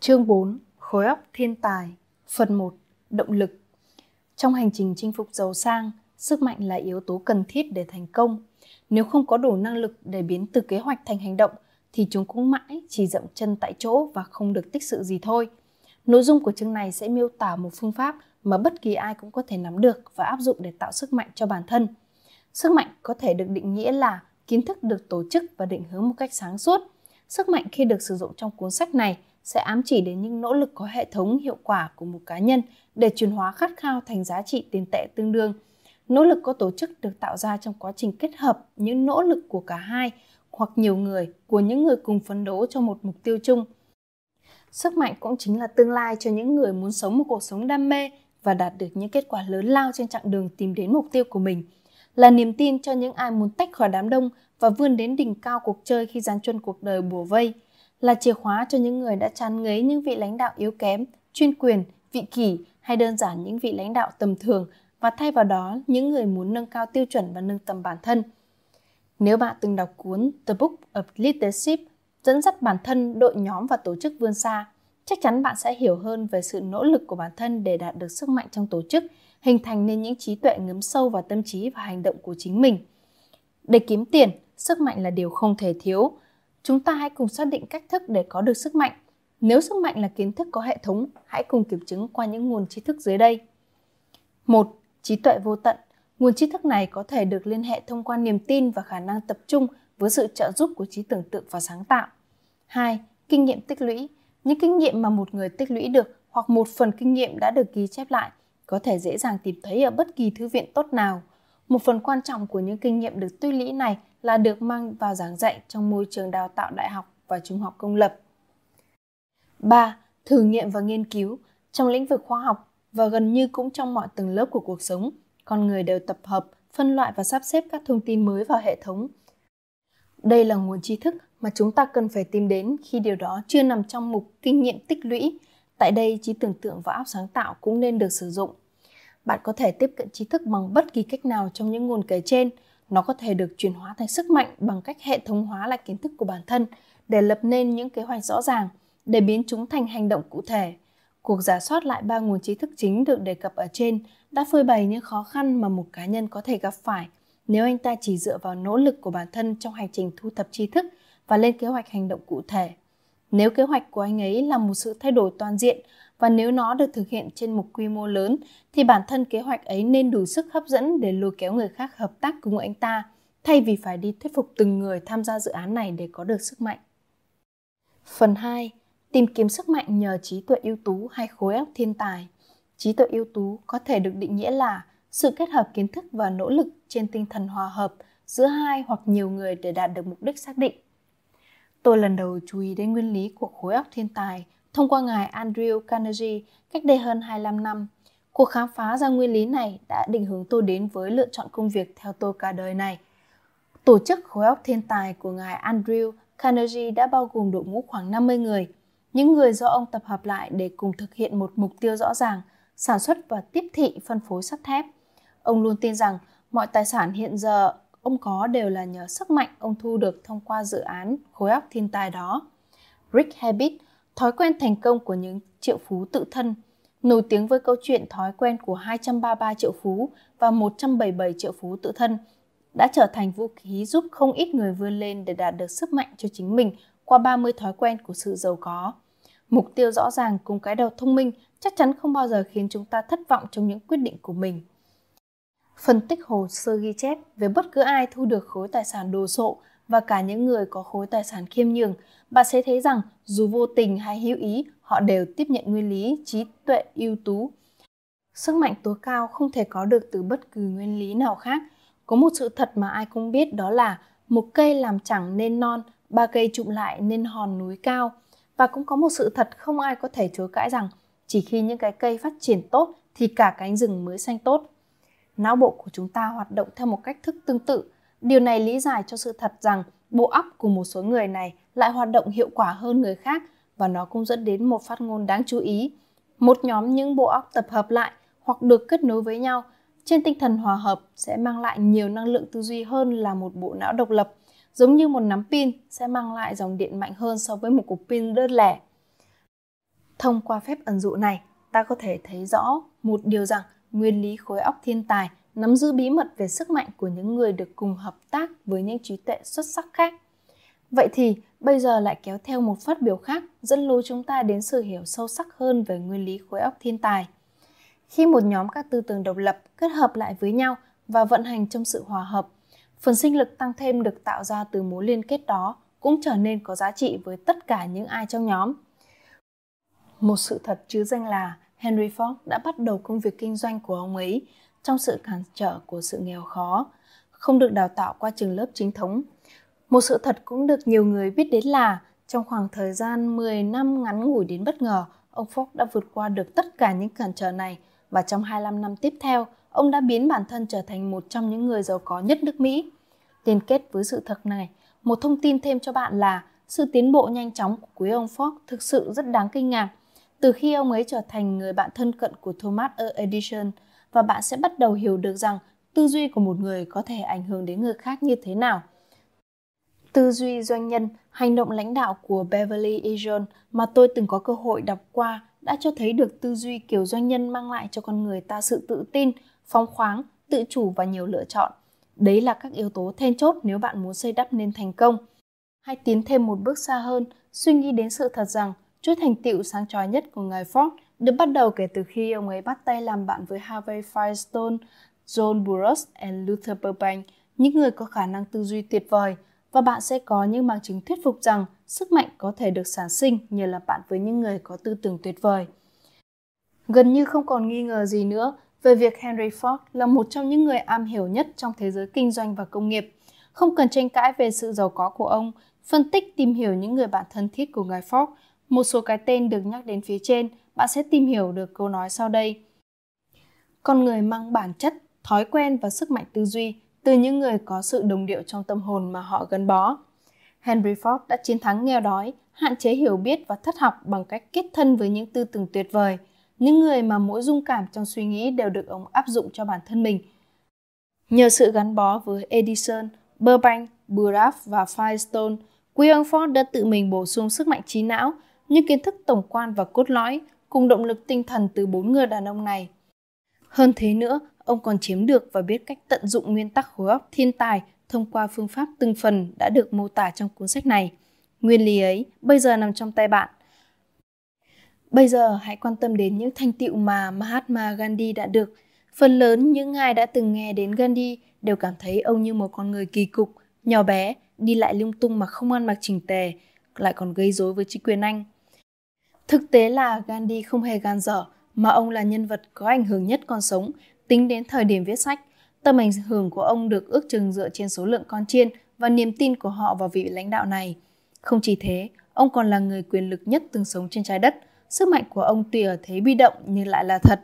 Chương 4. Khối óc thiên tài. Phần 1. Động lực. Trong hành trình chinh phục giàu sang, sức mạnh là yếu tố cần thiết để thành công. Nếu không có đủ năng lực để biến từ kế hoạch thành hành động, thì chúng cũng mãi chỉ dậm chân tại chỗ và không được tích sự gì thôi. Nội dung của chương này sẽ miêu tả một phương pháp mà bất kỳ ai cũng có thể nắm được và áp dụng để tạo sức mạnh cho bản thân. Sức mạnh có thể được định nghĩa là kiến thức được tổ chức và định hướng một cách sáng suốt. Sức mạnh khi được sử dụng trong cuốn sách này sẽ ám chỉ đến những nỗ lực có hệ thống hiệu quả của một cá nhân để chuyển hóa khát khao thành giá trị tiền tệ tương đương. Nỗ lực có tổ chức được tạo ra trong quá trình kết hợp những nỗ lực của cả hai hoặc nhiều người, của những người cùng phấn đấu cho một mục tiêu chung. Sức mạnh cũng chính là tương lai cho những người muốn sống một cuộc sống đam mê và đạt được những kết quả lớn lao trên chặng đường tìm đến mục tiêu của mình. Là niềm tin cho những ai muốn tách khỏi đám đông và vươn đến đỉnh cao cuộc chơi khi giáng chuông cuộc đời bủa vây. Là chìa khóa cho những người đã chán ngấy những vị lãnh đạo yếu kém, chuyên quyền, vị kỷ hay đơn giản những vị lãnh đạo tầm thường, và thay vào đó những người muốn nâng cao tiêu chuẩn và nâng tầm bản thân. Nếu bạn từng đọc cuốn The Book of Leadership, dẫn dắt bản thân, đội nhóm và tổ chức vươn xa, chắc chắn bạn sẽ hiểu hơn về sự nỗ lực của bản thân để đạt được sức mạnh trong tổ chức, hình thành nên những trí tuệ ngấm sâu vào tâm trí và hành động của chính mình. Để kiếm tiền, sức mạnh là điều không thể thiếu. Chúng ta hãy cùng xác định cách thức để có được sức mạnh. Nếu sức mạnh là kiến thức có hệ thống, hãy cùng kiểm chứng qua những nguồn tri thức dưới đây. 1. Trí tuệ vô tận. Nguồn tri thức này có thể được liên hệ thông qua niềm tin và khả năng tập trung với sự trợ giúp của trí tưởng tượng và sáng tạo. 2. Kinh nghiệm tích lũy. Những kinh nghiệm mà một người tích lũy được hoặc một phần kinh nghiệm đã được ghi chép lại có thể dễ dàng tìm thấy ở bất kỳ thư viện tốt nào. Một phần quan trọng của những kinh nghiệm được tích lũy này là được mang vào giảng dạy trong môi trường đào tạo đại học và trung học công lập. 3. Thử nghiệm và nghiên cứu. Trong lĩnh vực khoa học và gần như cũng trong mọi tầng lớp của cuộc sống, con người đều tập hợp, phân loại và sắp xếp các thông tin mới vào hệ thống. Đây là nguồn tri thức mà chúng ta cần phải tìm đến khi điều đó chưa nằm trong mục kinh nghiệm tích lũy. Tại đây, trí tưởng tượng và óc sáng tạo cũng nên được sử dụng. Bạn có thể tiếp cận tri thức bằng bất kỳ cách nào trong những nguồn kể trên. Nó có thể được chuyển hóa thành sức mạnh bằng cách hệ thống hóa lại kiến thức của bản thân để lập nên những kế hoạch rõ ràng, để biến chúng thành hành động cụ thể. Cuộc rà soát lại 3 nguồn tri thức chính được đề cập ở trên đã phơi bày những khó khăn mà một cá nhân có thể gặp phải nếu anh ta chỉ dựa vào nỗ lực của bản thân trong hành trình thu thập tri thức và lên kế hoạch hành động cụ thể. Nếu kế hoạch của anh ấy là một sự thay đổi toàn diện và nếu nó được thực hiện trên một quy mô lớn, thì bản thân kế hoạch ấy nên đủ sức hấp dẫn để lôi kéo người khác hợp tác cùng anh ta, thay vì phải đi thuyết phục từng người tham gia dự án này để có được sức mạnh. Phần 2. Tìm kiếm sức mạnh nhờ trí tuệ ưu tú hay khối óc thiên tài. Trí tuệ ưu tú có thể được định nghĩa là sự kết hợp kiến thức và nỗ lực trên tinh thần hòa hợp giữa hai hoặc nhiều người để đạt được mục đích xác định. Tôi lần đầu chú ý đến nguyên lý của khối óc thiên tài thông qua ngài Andrew Carnegie cách đây hơn 25 năm. Cuộc khám phá ra nguyên lý này đã định hướng tôi đến với lựa chọn công việc theo tôi cả đời này. Tổ chức khối óc thiên tài của ngài Andrew Carnegie đã bao gồm đội ngũ khoảng 50 người, những người do ông tập hợp lại để cùng thực hiện một mục tiêu rõ ràng, sản xuất và tiếp thị phân phối sắt thép. Ông luôn tin rằng mọi tài sản hiện giờ ông có đều là nhờ sức mạnh ông thu được thông qua dự án khối óc thiên tài đó. Rich Habit, thói quen thành công của những triệu phú tự thân. nổi tiếng với câu chuyện thói quen của 233 triệu phú và 177 triệu phú tự thân, đã trở thành vũ khí giúp không ít người vươn lên để đạt được sức mạnh cho chính mình qua 30 thói quen của sự giàu có. Mục tiêu rõ ràng cùng cái đầu thông minh chắc chắn không bao giờ khiến chúng ta thất vọng trong những quyết định của mình. Phân tích hồ sơ ghi chép về bất cứ ai thu được khối tài sản đồ sộ và cả những người có khối tài sản khiêm nhường, bạn sẽ thấy rằng dù vô tình hay hữu ý, họ đều tiếp nhận nguyên lý trí tuệ ưu tú. Sức mạnh tối cao không thể có được từ bất cứ nguyên lý nào khác. Có một sự thật mà ai cũng biết, đó là một cây làm chẳng nên non, ba cây chụm lại nên hòn núi cao. Và cũng có một sự thật không ai có thể chối cãi rằng chỉ khi những cái cây phát triển tốt thì cả cánh rừng mới xanh tốt. Não bộ của chúng ta hoạt động theo một cách thức tương tự. Điều này lý giải cho sự thật rằng bộ óc của một số người này lại hoạt động hiệu quả hơn người khác, và nó cũng dẫn đến một phát ngôn đáng chú ý. Một nhóm những bộ óc tập hợp lại hoặc được kết nối với nhau trên tinh thần hòa hợp sẽ mang lại nhiều năng lượng tư duy hơn là một bộ não độc lập, giống như một nắm pin sẽ mang lại dòng điện mạnh hơn so với một cục pin đơn lẻ. Thông qua phép ẩn dụ này, ta có thể thấy rõ một điều rằng nguyên lý khối óc thiên tài nắm giữ bí mật về sức mạnh của những người được cùng hợp tác với những trí tuệ xuất sắc khác. Vậy thì bây giờ lại kéo theo một phát biểu khác dẫn lối chúng ta đến sự hiểu sâu sắc hơn về nguyên lý khối óc thiên tài. Khi một nhóm các tư tưởng độc lập kết hợp lại với nhau và vận hành trong sự hòa hợp, phần sinh lực tăng thêm được tạo ra từ mối liên kết đó cũng trở nên có giá trị với tất cả những ai trong nhóm. Một sự thật chứ danh là Henry Ford đã bắt đầu công việc kinh doanh của ông ấy trong sự cản trở của sự nghèo khó, không được đào tạo qua trường lớp chính thống. Một sự thật cũng được nhiều người biết đến là trong khoảng thời gian 10 năm ngắn ngủi đến bất ngờ, ông Ford đã vượt qua được tất cả những cản trở này, và trong 25 năm tiếp theo, ông đã biến bản thân trở thành một trong những người giàu có nhất nước Mỹ. Liên kết với sự thật này, một thông tin thêm cho bạn là sự tiến bộ nhanh chóng của quý ông Ford thực sự rất đáng kinh ngạc. Từ khi ông ấy trở thành người bạn thân cận của Thomas E. Edison, và bạn sẽ bắt đầu hiểu được rằng tư duy của một người có thể ảnh hưởng đến người khác như thế nào. Tư duy doanh nhân, hành động lãnh đạo của Beverly E. Jones mà tôi từng có cơ hội đọc qua đã cho thấy được tư duy kiểu doanh nhân mang lại cho con người ta sự tự tin, phóng khoáng, tự chủ và nhiều lựa chọn. Đấy là các yếu tố then chốt nếu bạn muốn xây đắp nên thành công. Hãy tiến thêm một bước xa hơn, suy nghĩ đến sự thật rằng chuỗi thành tựu sáng chói nhất của ngài Ford được bắt đầu kể từ khi ông ấy bắt tay làm bạn với Harvey Firestone, John Burroughs và Luther Burbank, những người có khả năng tư duy tuyệt vời, và bạn sẽ có những bằng chứng thuyết phục rằng sức mạnh có thể được sản sinh nhờ làm bạn với những người có tư tưởng tuyệt vời. Gần như không còn nghi ngờ gì nữa về việc Henry Ford là một trong những người am hiểu nhất trong thế giới kinh doanh và công nghiệp. Không cần tranh cãi về sự giàu có của ông, phân tích tìm hiểu những người bạn thân thiết của ngài Ford, một số cái tên được nhắc đến phía trên, bạn sẽ tìm hiểu được câu nói sau đây. Con người mang bản chất, thói quen và sức mạnh tư duy từ những người có sự đồng điệu trong tâm hồn mà họ gắn bó. Henry Ford đã chiến thắng nghèo đói, hạn chế hiểu biết và thất học bằng cách kết thân với những tư tưởng tuyệt vời, những người mà mỗi dung cảm trong suy nghĩ đều được ông áp dụng cho bản thân mình. Nhờ sự gắn bó với Edison, Burbank, Burroughs và Firestone, quý ông Ford đã tự mình bổ sung sức mạnh trí não, những kiến thức tổng quan và cốt lõi, cùng động lực tinh thần từ 4 người đàn ông này. Hơn thế nữa, ông còn chiếm được và biết cách tận dụng nguyên tắc khối óc thiên tài thông qua phương pháp từng phần đã được mô tả trong cuốn sách này. Nguyên lý ấy bây giờ nằm trong tay bạn. Bây giờ hãy quan tâm đến những thành tựu mà Mahatma Gandhi đã được. Phần lớn những ai đã từng nghe đến Gandhi đều cảm thấy ông như một con người kỳ cục, nhỏ bé, đi lại lung tung mà không ăn mặc chỉnh tề, lại còn gây rối với chính quyền Anh. Thực tế là Gandhi không hề gan dở, mà ông là nhân vật có ảnh hưởng nhất còn sống. Tính đến thời điểm viết sách, tầm ảnh hưởng của ông được ước chừng dựa trên số lượng con chiên và niềm tin của họ vào vị lãnh đạo này. Không chỉ thế, ông còn là người quyền lực nhất từng sống trên trái đất. Sức mạnh của ông tuy ở thế bị động nhưng lại là thật.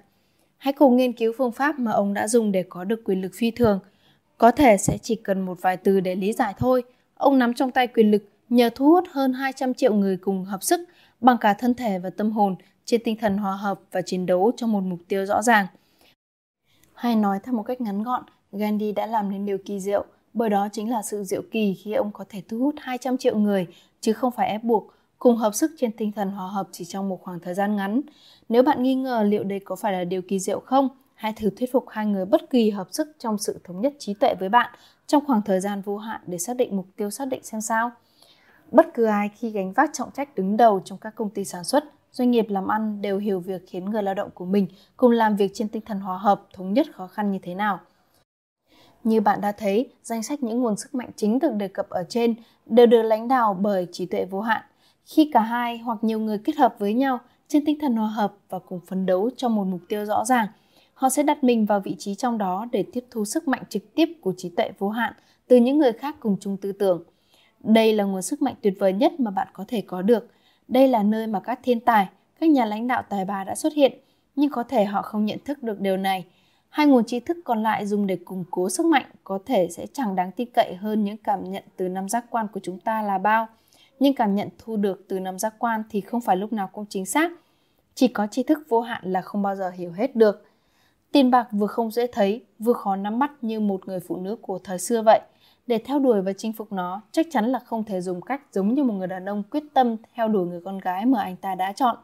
Hãy cùng nghiên cứu phương pháp mà ông đã dùng để có được quyền lực phi thường. Có thể sẽ chỉ cần một vài từ để lý giải thôi. Ông nắm trong tay quyền lực nhờ thu hút hơn 200 triệu người cùng hợp sức bằng cả thân thể và tâm hồn trên tinh thần hòa hợp và chiến đấu cho một mục tiêu rõ ràng. Hay nói theo một cách ngắn gọn, Gandhi đã làm nên điều kỳ diệu, bởi đó chính là sự diệu kỳ khi ông có thể thu hút 200 triệu người, chứ không phải ép buộc, cùng hợp sức trên tinh thần hòa hợp chỉ trong một khoảng thời gian ngắn. Nếu bạn nghi ngờ liệu đây có phải là điều kỳ diệu không, hãy thử thuyết phục hai người bất kỳ hợp sức trong sự thống nhất trí tuệ với bạn trong khoảng thời gian vô hạn để xác định mục tiêu xác định xem sao. Bất cứ ai khi gánh vác trọng trách đứng đầu trong các công ty sản xuất, doanh nghiệp làm ăn đều hiểu việc khiến người lao động của mình cùng làm việc trên tinh thần hòa hợp, thống nhất khó khăn như thế nào. Như bạn đã thấy, danh sách những nguồn sức mạnh chính được đề cập ở trên đều được lãnh đạo bởi trí tuệ vô hạn. Khi cả hai hoặc nhiều người kết hợp với nhau trên tinh thần hòa hợp và cùng phấn đấu cho một mục tiêu rõ ràng, họ sẽ đặt mình vào vị trí trong đó để tiếp thu sức mạnh trực tiếp của trí tuệ vô hạn từ những người khác cùng chung tư tưởng. Đây là nguồn sức mạnh tuyệt vời nhất mà bạn có thể có được. Đây là nơi mà các thiên tài, các nhà lãnh đạo tài ba đã xuất hiện, nhưng có thể họ không nhận thức được điều này. Hai nguồn tri thức còn lại dùng để củng cố sức mạnh có thể sẽ chẳng đáng tin cậy hơn những cảm nhận từ năm giác quan của chúng ta là bao. Nhưng cảm nhận thu được từ năm giác quan thì không phải lúc nào cũng chính xác. Chỉ có tri thức vô hạn là không bao giờ hiểu hết được. Tiền bạc vừa không dễ thấy, vừa khó nắm bắt như một người phụ nữ của thời xưa vậy. Để theo đuổi và chinh phục nó, chắc chắn là không thể dùng cách giống như một người đàn ông quyết tâm theo đuổi người con gái mà anh ta đã chọn.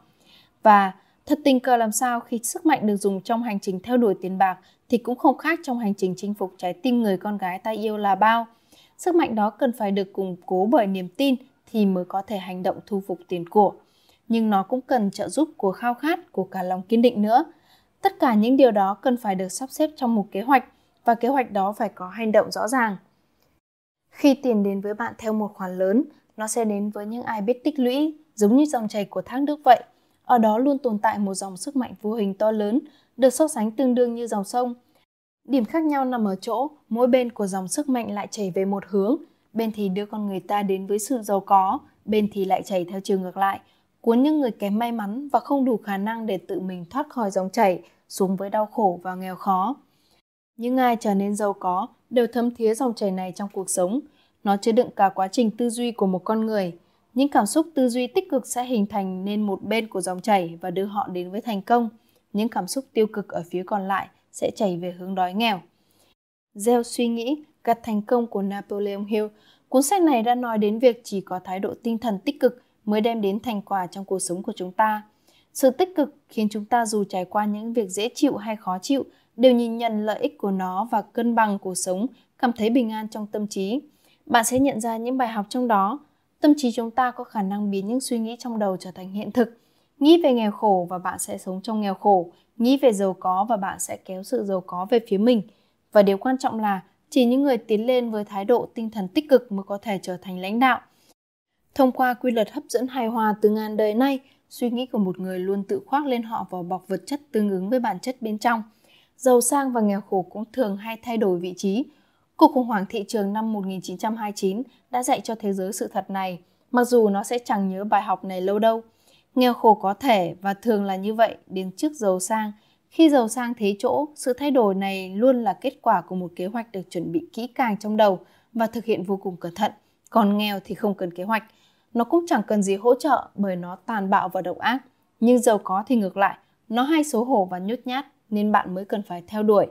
Và thật tình cờ làm sao khi sức mạnh được dùng trong hành trình theo đuổi tiền bạc thì cũng không khác trong hành trình chinh phục trái tim người con gái ta yêu là bao. Sức mạnh đó cần phải được củng cố bởi niềm tin thì mới có thể hành động thu phục tiền của. Nhưng nó cũng cần trợ giúp của khao khát, của cả lòng kiên định nữa. Tất cả những điều đó cần phải được sắp xếp trong một kế hoạch và kế hoạch đó phải có hành động rõ ràng. Khi tiền đến với bạn theo một khoản lớn, nó sẽ đến với những ai biết tích lũy, giống như dòng chảy của thác nước vậy. Ở đó luôn tồn tại một dòng sức mạnh vô hình to lớn, được so sánh tương đương như dòng sông. Điểm khác nhau nằm ở chỗ, mỗi bên của dòng sức mạnh lại chảy về một hướng, bên thì đưa con người ta đến với sự giàu có, bên thì lại chảy theo chiều ngược lại, cuốn những người kém may mắn và không đủ khả năng để tự mình thoát khỏi dòng chảy, xuống với đau khổ và nghèo khó. Những ai trở nên giàu có đều thấm thía dòng chảy này trong cuộc sống. Nó chứa đựng cả quá trình tư duy của một con người. Những cảm xúc tư duy tích cực sẽ hình thành nên một bên của dòng chảy và đưa họ đến với thành công. Những cảm xúc tiêu cực ở phía còn lại sẽ chảy về hướng đói nghèo. Gieo suy nghĩ, gặt thành công của Napoleon Hill. Cuốn sách này đã nói đến việc chỉ có thái độ tinh thần tích cực mới đem đến thành quả trong cuộc sống của chúng ta. Sự tích cực khiến chúng ta dù trải qua những việc dễ chịu hay khó chịu, đều nhìn nhận lợi ích của nó và cân bằng cuộc sống, cảm thấy bình an trong tâm trí. Bạn sẽ nhận ra những bài học trong đó. Tâm trí chúng ta có khả năng biến những suy nghĩ trong đầu trở thành hiện thực. Nghĩ về nghèo khổ và bạn sẽ sống trong nghèo khổ. Nghĩ về giàu có và bạn sẽ kéo sự giàu có về phía mình. Và điều quan trọng là chỉ những người tiến lên với thái độ tinh thần tích cực mới có thể trở thành lãnh đạo. Thông qua quy luật hấp dẫn hài hòa từ ngàn đời nay, suy nghĩ của một người luôn tự khoác lên họ vỏ bọc vật chất tương ứng với bản chất bên trong. Giàu sang và nghèo khổ cũng thường hay thay đổi vị trí. Cuộc khủng hoảng thị trường năm 1929 đã dạy cho thế giới sự thật này, mặc dù nó sẽ chẳng nhớ bài học này lâu đâu. Nghèo khổ có thể và thường là như vậy đến trước giàu sang. Khi giàu sang thế chỗ, sự thay đổi này luôn là kết quả của một kế hoạch được chuẩn bị kỹ càng trong đầu và thực hiện vô cùng cẩn thận. Còn nghèo thì không cần kế hoạch. Nó cũng chẳng cần gì hỗ trợ bởi nó tàn bạo và độc ác. Nhưng giàu có thì ngược lại, nó hay xấu hổ và nhút nhát, nên bạn mới cần phải theo đuổi.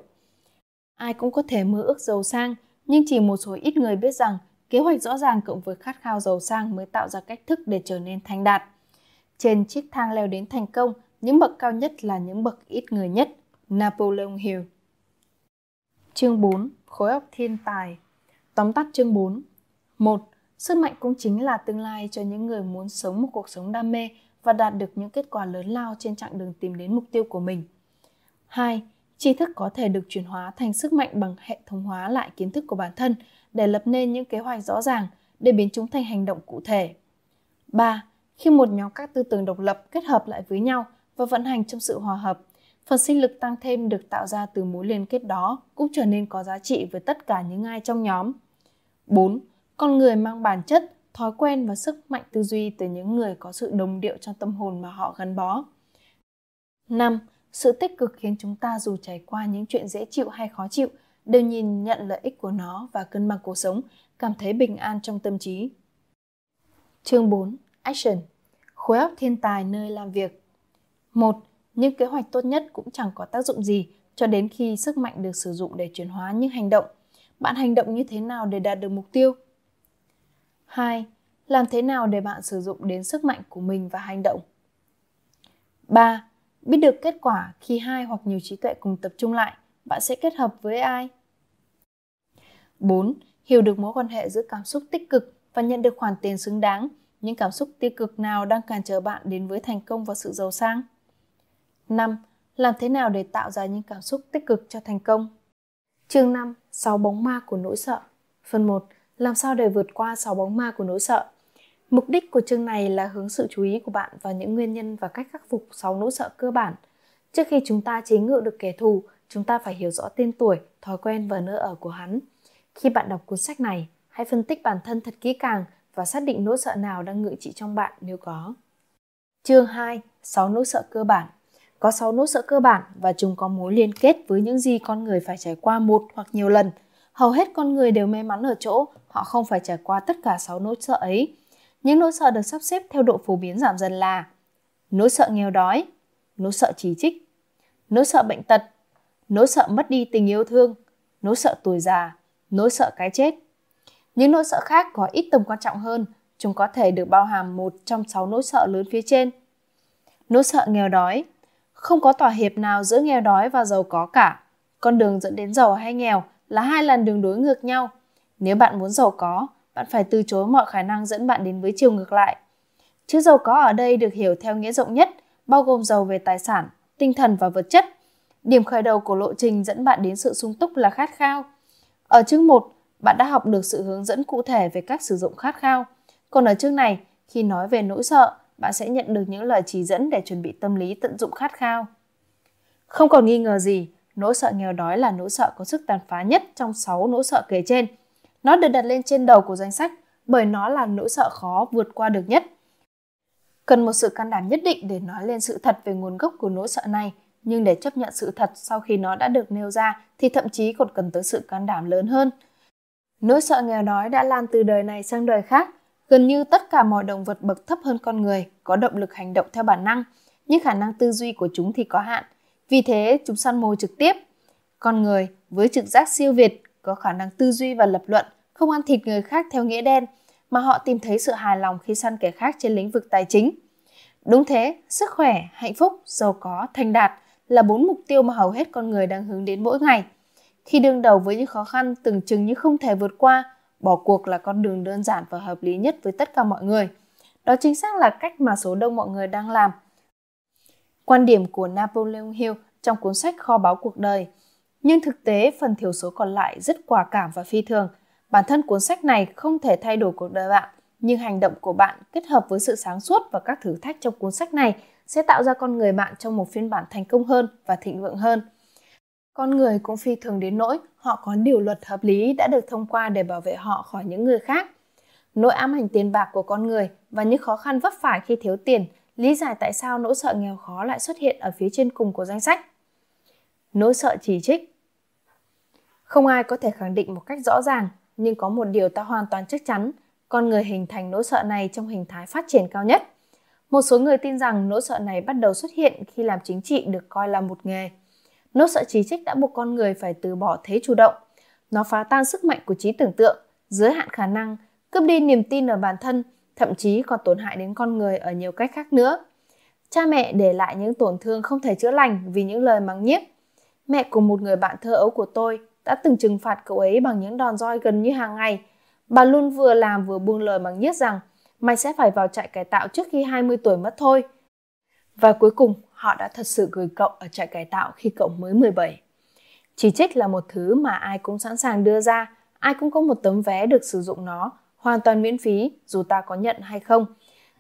Ai cũng có thể mơ ước giàu sang, nhưng chỉ một số ít người biết rằng kế hoạch rõ ràng cộng với khát khao giàu sang mới tạo ra cách thức để trở nên thành đạt. Trên chiếc thang leo đến thành công, những bậc cao nhất là những bậc ít người nhất. Napoleon Hill. Chương 4. Khối óc thiên tài. Tóm tắt chương 4. 1. Sức mạnh cũng chính là tương lai cho những người muốn sống một cuộc sống đam mê và đạt được những kết quả lớn lao trên chặng đường tìm đến mục tiêu của mình. 2. Tri thức có thể được chuyển hóa thành sức mạnh bằng hệ thống hóa lại kiến thức của bản thân để lập nên những kế hoạch rõ ràng, để biến chúng thành hành động cụ thể. 3. Khi một nhóm các tư tưởng độc lập kết hợp lại với nhau và vận hành trong sự hòa hợp, phần sinh lực tăng thêm được tạo ra từ mối liên kết đó cũng trở nên có giá trị với tất cả những ai trong nhóm. 4. Con người mang bản chất, thói quen và sức mạnh tư duy từ những người có sự đồng điệu trong tâm hồn mà họ gắn bó. 5. Sự tích cực khiến chúng ta dù trải qua những chuyện dễ chịu hay khó chịu, đều nhìn nhận lợi ích của nó và cân bằng cuộc sống, cảm thấy bình an trong tâm trí. Chương 4. Action. Khối óc thiên tài nơi làm việc. 1. Những kế hoạch tốt nhất cũng chẳng có tác dụng gì cho đến khi sức mạnh được sử dụng để chuyển hóa những hành động. Bạn hành động như thế nào để đạt được mục tiêu? 2. Làm thế nào để bạn sử dụng đến sức mạnh của mình và hành động? 3. Biết được kết quả khi hai hoặc nhiều trí tuệ cùng tập trung lại, bạn sẽ kết hợp với ai? 4. Hiểu được mối quan hệ giữa cảm xúc tích cực và nhận được khoản tiền xứng đáng. Những cảm xúc tiêu cực nào đang cản trở bạn đến với thành công và sự giàu sang? 5. Làm thế nào để tạo ra những cảm xúc tích cực cho thành công? Chương 5. 6 bóng ma của nỗi sợ. Phần 1. Làm sao để vượt qua 6 bóng ma của nỗi sợ? Mục đích của chương này là hướng sự chú ý của bạn vào những nguyên nhân và cách khắc phục 6 nỗi sợ cơ bản. Trước khi chúng ta chế ngự được kẻ thù, chúng ta phải hiểu rõ tên tuổi, thói quen và nơi ở của hắn. Khi bạn đọc cuốn sách này, hãy phân tích bản thân thật kỹ càng và xác định nỗi sợ nào đang ngự trị trong bạn nếu có. Chương 2. 6 nỗi sợ cơ bản. Có 6 nỗi sợ cơ bản và chúng có mối liên kết với những gì con người phải trải qua một hoặc nhiều lần. Hầu hết con người đều may mắn ở chỗ họ không phải trải qua tất cả 6 nỗi sợ ấy. Những nỗi sợ được sắp xếp theo độ phổ biến giảm dần là: nỗi sợ nghèo đói, nỗi sợ chỉ trích, nỗi sợ bệnh tật, nỗi sợ mất đi tình yêu thương, nỗi sợ tuổi già, nỗi sợ cái chết. Những nỗi sợ khác có ít tầm quan trọng hơn, chúng có thể được bao hàm một trong 6 nỗi sợ lớn phía trên. Nỗi sợ nghèo đói. Không có thỏa hiệp nào giữa nghèo đói và giàu có cả. Con đường dẫn đến giàu hay nghèo là hai làn đường đối ngược nhau. Nếu bạn muốn giàu có, bạn phải từ chối mọi khả năng dẫn bạn đến với chiều ngược lại. Chữ giàu có ở đây được hiểu theo nghĩa rộng nhất, bao gồm giàu về tài sản, tinh thần và vật chất. Điểm khởi đầu của lộ trình dẫn bạn đến sự sung túc là khát khao. Ở chương 1, bạn đã học được sự hướng dẫn cụ thể về cách sử dụng khát khao. Còn ở chương này, khi nói về nỗi sợ, bạn sẽ nhận được những lời chỉ dẫn để chuẩn bị tâm lý tận dụng khát khao. Không còn nghi ngờ gì, nỗi sợ nghèo đói là nỗi sợ có sức tàn phá nhất trong 6 nỗi sợ kể trên. Nó được đặt lên trên đầu của danh sách bởi nó là nỗi sợ khó vượt qua được nhất. Cần một sự can đảm nhất định để nói lên sự thật về nguồn gốc của nỗi sợ này, nhưng để chấp nhận sự thật sau khi nó đã được nêu ra thì thậm chí còn cần tới sự can đảm lớn hơn. Nỗi sợ nghèo đói đã lan từ đời này sang đời khác. Gần như tất cả mọi động vật bậc thấp hơn con người có động lực hành động theo bản năng, nhưng khả năng tư duy của chúng thì có hạn. Vì thế, chúng săn mồi trực tiếp. Con người với trực giác siêu việt có khả năng tư duy và lập luận, không ăn thịt người khác theo nghĩa đen, mà họ tìm thấy sự hài lòng khi săn kẻ khác trên lĩnh vực tài chính. Đúng thế, sức khỏe, hạnh phúc, giàu có, thành đạt là 4 mục tiêu mà hầu hết con người đang hướng đến mỗi ngày. Khi đương đầu với những khó khăn tưởng chừng như không thể vượt qua, bỏ cuộc là con đường đơn giản và hợp lý nhất với tất cả mọi người. Đó chính xác là cách mà số đông mọi người đang làm. Quan điểm của Napoleon Hill trong cuốn sách Kho báu cuộc đời. Nhưng thực tế, phần thiểu số còn lại rất quả cảm và phi thường. Bản thân cuốn sách này không thể thay đổi cuộc đời bạn, nhưng hành động của bạn kết hợp với sự sáng suốt và các thử thách trong cuốn sách này sẽ tạo ra con người bạn trong một phiên bản thành công hơn và thịnh vượng hơn. Con người cũng phi thường đến nỗi họ có điều luật hợp lý đã được thông qua để bảo vệ họ khỏi những người khác. Nỗi ám ảnh tiền bạc của con người và những khó khăn vấp phải khi thiếu tiền lý giải tại sao nỗi sợ nghèo khó lại xuất hiện ở phía trên cùng của danh sách. Nỗi sợ chỉ trích. Không ai có thể khẳng định một cách rõ ràng, nhưng có một điều ta hoàn toàn chắc chắn, con người hình thành nỗi sợ này trong hình thái phát triển cao nhất. Một số người tin rằng nỗi sợ này bắt đầu xuất hiện khi làm chính trị được coi là một nghề. Nỗi sợ chỉ trích đã buộc con người phải từ bỏ thế chủ động. Nó phá tan sức mạnh của trí tưởng tượng, giới hạn khả năng, cướp đi niềm tin ở bản thân, thậm chí còn tổn hại đến con người ở nhiều cách khác nữa. Cha mẹ để lại những tổn thương không thể chữa lành vì những lời mắng nhiếc. Mẹ của một người bạn thơ ấu của tôi đã từng trừng phạt cậu ấy bằng những đòn roi gần như hàng ngày. Bà luôn vừa làm vừa buông lời mắng nhiếc rằng mày sẽ phải vào trại cải tạo trước khi 20 tuổi mất thôi. Và cuối cùng, họ đã thật sự gửi cậu ở trại cải tạo khi cậu mới 17. Chỉ trích là một thứ mà ai cũng sẵn sàng đưa ra, ai cũng có một tấm vé được sử dụng nó, hoàn toàn miễn phí, dù ta có nhận hay không.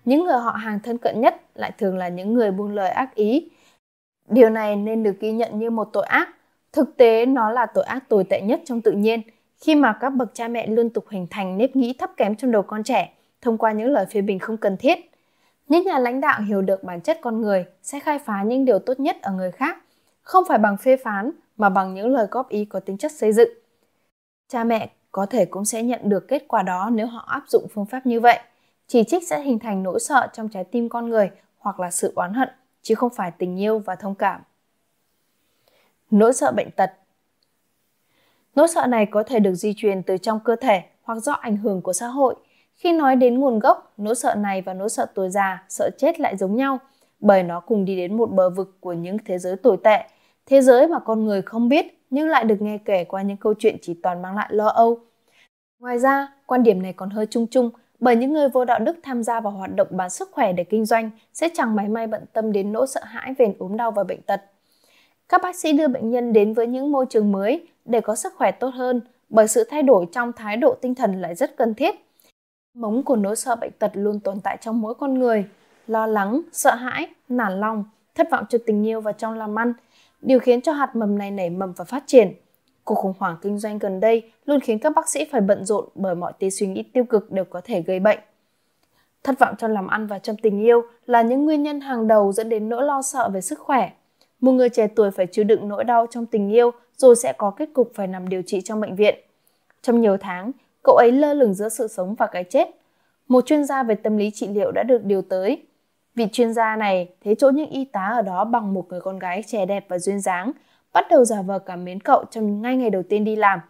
Những người họ hàng thân cận nhất lại thường là những người buông lời ác ý. Điều này nên được ghi nhận như một tội ác. Thực tế, nó là tội ác tồi tệ nhất trong tự nhiên, khi mà các bậc cha mẹ liên tục hình thành nếp nghĩ thấp kém trong đầu con trẻ, thông qua những lời phê bình không cần thiết. Những nhà lãnh đạo hiểu được bản chất con người sẽ khai phá những điều tốt nhất ở người khác, không phải bằng phê phán mà bằng những lời góp ý có tính chất xây dựng. Cha mẹ có thể cũng sẽ nhận được kết quả đó nếu họ áp dụng phương pháp như vậy. Chỉ trích sẽ hình thành nỗi sợ trong trái tim con người hoặc là sự oán hận, chứ không phải tình yêu và thông cảm. Nỗi sợ bệnh tật. Nỗi sợ này có thể được di truyền từ trong cơ thể hoặc do ảnh hưởng của xã hội. Khi nói đến nguồn gốc, nỗi sợ này và nỗi sợ tuổi già, sợ chết lại giống nhau, bởi nó cùng đi đến một bờ vực của những thế giới tồi tệ, thế giới mà con người không biết nhưng lại được nghe kể qua những câu chuyện chỉ toàn mang lại lo âu. Ngoài ra, quan điểm này còn hơi chung chung, bởi những người vô đạo đức tham gia vào hoạt động bán sức khỏe để kinh doanh sẽ chẳng mảy may bận tâm đến nỗi sợ hãi về ốm đau và bệnh tật. Các bác sĩ đưa bệnh nhân đến với những môi trường mới để có sức khỏe tốt hơn, bởi sự thay đổi trong thái độ tinh thần lại rất cần thiết. Mống của nỗi sợ bệnh tật luôn tồn tại trong mỗi con người, lo lắng, sợ hãi, nản lòng, thất vọng trước tình yêu và trong làm ăn, điều khiến cho hạt mầm này nảy mầm và phát triển. Cuộc khủng hoảng kinh doanh gần đây luôn khiến các bác sĩ phải bận rộn, bởi mọi tí suy nghĩ tiêu cực đều có thể gây bệnh. Thất vọng trong làm ăn và trong tình yêu là những nguyên nhân hàng đầu dẫn đến nỗi lo sợ về sức khỏe. Một người trẻ tuổi phải chịu đựng nỗi đau trong tình yêu rồi sẽ có kết cục phải nằm điều trị trong bệnh viện. Trong nhiều tháng, cậu ấy lơ lửng giữa sự sống và cái chết. Một chuyên gia về tâm lý trị liệu đã được điều tới. Vị chuyên gia này thấy chỗ những y tá ở đó bằng một người con gái trẻ đẹp và duyên dáng, bắt đầu giả vờ cảm mến cậu trong ngay ngày đầu tiên đi làm.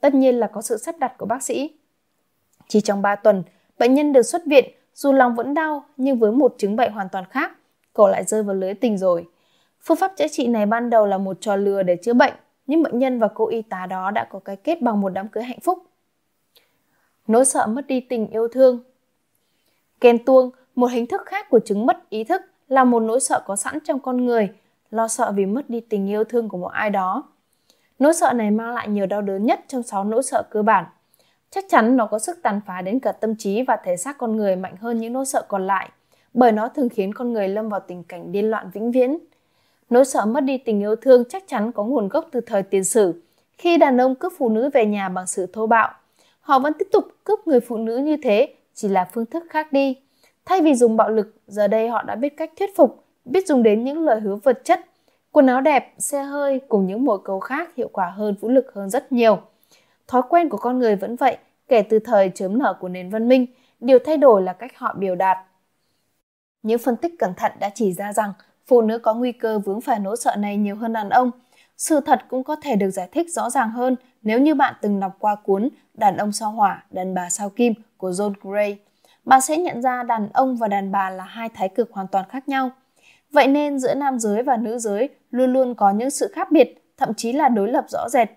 Tất nhiên là có sự sắp đặt của bác sĩ. Chỉ trong 3 tuần, bệnh nhân được xuất viện, dù lòng vẫn đau nhưng với một chứng bệnh hoàn toàn khác, cậu lại rơi vào lưới tình rồi. Phương pháp chữa trị này ban đầu là một trò lừa để chữa bệnh, nhưng bệnh nhân và cô y tá đó đã có cái kết bằng một đám cưới hạnh phúc. Nỗi sợ mất đi tình yêu thương. Ghen tuông, một hình thức khác của chứng mất ý thức, là một nỗi sợ có sẵn trong con người, lo sợ vì mất đi tình yêu thương của một ai đó. Nỗi sợ này mang lại nhiều đau đớn nhất trong 6 nỗi sợ cơ bản. Chắc chắn nó có sức tàn phá đến cả tâm trí và thể xác con người mạnh hơn những nỗi sợ còn lại, bởi nó thường khiến con người lâm vào tình cảnh điên loạn vĩnh viễn. Nỗi sợ mất đi tình yêu thương chắc chắn có nguồn gốc từ thời tiền sử, khi đàn ông cướp phụ nữ về nhà bằng sự thô bạo. Họ vẫn tiếp tục cướp người phụ nữ như thế, chỉ là phương thức khác đi. Thay vì dùng bạo lực, giờ đây họ đã biết cách thuyết phục, biết dùng đến những lời hứa vật chất, quần áo đẹp, xe hơi cùng những mồi câu khác hiệu quả hơn vũ lực hơn rất nhiều. Thói quen của con người vẫn vậy, kể từ thời chớm nở của nền văn minh, điều thay đổi là cách họ biểu đạt. Những phân tích cẩn thận đã chỉ ra rằng phụ nữ có nguy cơ vướng phải nỗi sợ này nhiều hơn đàn ông. Sự thật cũng có thể được giải thích rõ ràng hơn nếu như bạn từng đọc qua cuốn Đàn ông sao hỏa, đàn bà sao kim của John Gray. Bạn sẽ nhận ra đàn ông và đàn bà là hai thái cực hoàn toàn khác nhau. Vậy nên giữa nam giới và nữ giới luôn luôn có những sự khác biệt, thậm chí là đối lập rõ rệt.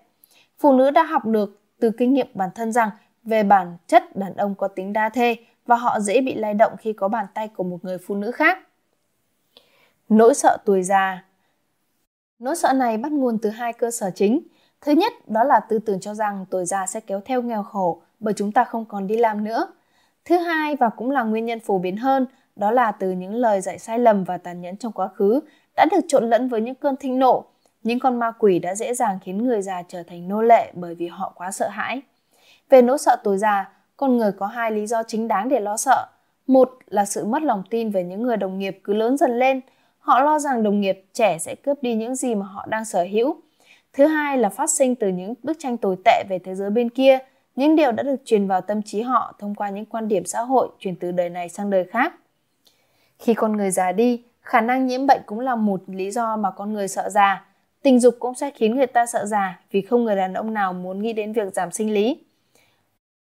Phụ nữ đã học được từ kinh nghiệm bản thân rằng về bản chất đàn ông có tính đa thê và họ dễ bị lay động khi có bàn tay của một người phụ nữ khác. Nỗi sợ tuổi già. Nỗi sợ này bắt nguồn từ hai cơ sở chính. Thứ nhất, đó là tư tưởng cho rằng tuổi già sẽ kéo theo nghèo khổ bởi chúng ta không còn đi làm nữa. Thứ hai, và cũng là nguyên nhân phổ biến hơn, đó là từ những lời dạy sai lầm và tàn nhẫn trong quá khứ đã được trộn lẫn với những cơn thịnh nộ. Những con ma quỷ đã dễ dàng khiến người già trở thành nô lệ bởi vì họ quá sợ hãi. Về nỗi sợ tuổi già, con người có hai lý do chính đáng để lo sợ. Một là sự mất lòng tin về những người đồng nghiệp cứ lớn dần lên. Họ lo rằng đồng nghiệp trẻ sẽ cướp đi những gì mà họ đang sở hữu. Thứ hai là phát sinh từ những bức tranh tồi tệ về thế giới bên kia, những điều đã được truyền vào tâm trí họ thông qua những quan điểm xã hội truyền từ đời này sang đời khác. Khi con người già đi, khả năng nhiễm bệnh cũng là một lý do mà con người sợ già. Tình dục cũng sẽ khiến người ta sợ già vì không người đàn ông nào muốn nghĩ đến việc giảm sinh lý.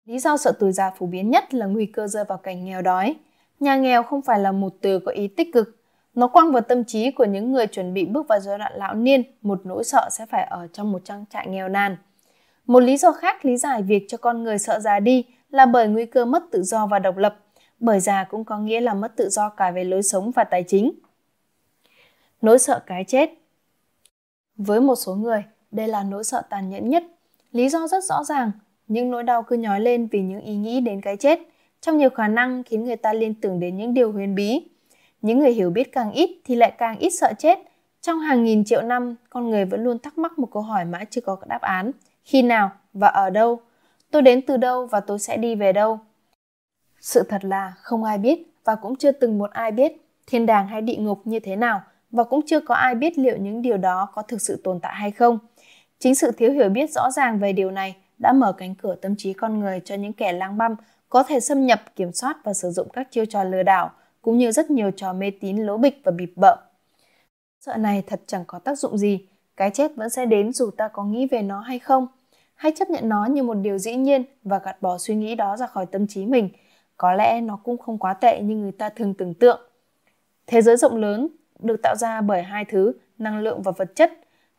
Lý do sợ tuổi già phổ biến nhất là nguy cơ rơi vào cảnh nghèo đói. Nhà nghèo không phải là một từ có ý tích cực. Nó quăng vào tâm trí của những người chuẩn bị bước vào giai đoạn lão niên một nỗi sợ sẽ phải ở trong một trang trại nghèo nàn. Một lý do khác lý giải việc cho con người sợ già đi là bởi nguy cơ mất tự do và độc lập, bởi già cũng có nghĩa là mất tự do cả về lối sống và tài chính. Nỗi sợ cái chết. Với một số người, đây là nỗi sợ tàn nhẫn nhất. Lý do rất rõ ràng, những nỗi đau cứ nhói lên vì những ý nghĩ đến cái chết, trong nhiều khả năng khiến người ta liên tưởng đến những điều huyền bí. Những người hiểu biết càng ít thì lại càng ít sợ chết. Trong hàng nghìn triệu năm, con người vẫn luôn thắc mắc một câu hỏi mãi chưa có đáp án. Khi nào và ở đâu? Tôi đến từ đâu và tôi sẽ đi về đâu? Sự thật là không ai biết và cũng chưa từng một ai biết thiên đàng hay địa ngục như thế nào, và cũng chưa có ai biết liệu những điều đó có thực sự tồn tại hay không. Chính sự thiếu hiểu biết rõ ràng về điều này đã mở cánh cửa tâm trí con người cho những kẻ lang băm có thể xâm nhập, kiểm soát và sử dụng các chiêu trò lừa đảo, cũng như rất nhiều trò mê tín lố bịch và bịp bợm. Sợ này thật chẳng có tác dụng gì, cái chết vẫn sẽ đến dù ta có nghĩ về nó hay không. Hãy chấp nhận nó như một điều dĩ nhiên và gạt bỏ suy nghĩ đó ra khỏi tâm trí mình, có lẽ nó cũng không quá tệ như người ta thường tưởng tượng. Thế giới rộng lớn được tạo ra bởi hai thứ, năng lượng và vật chất.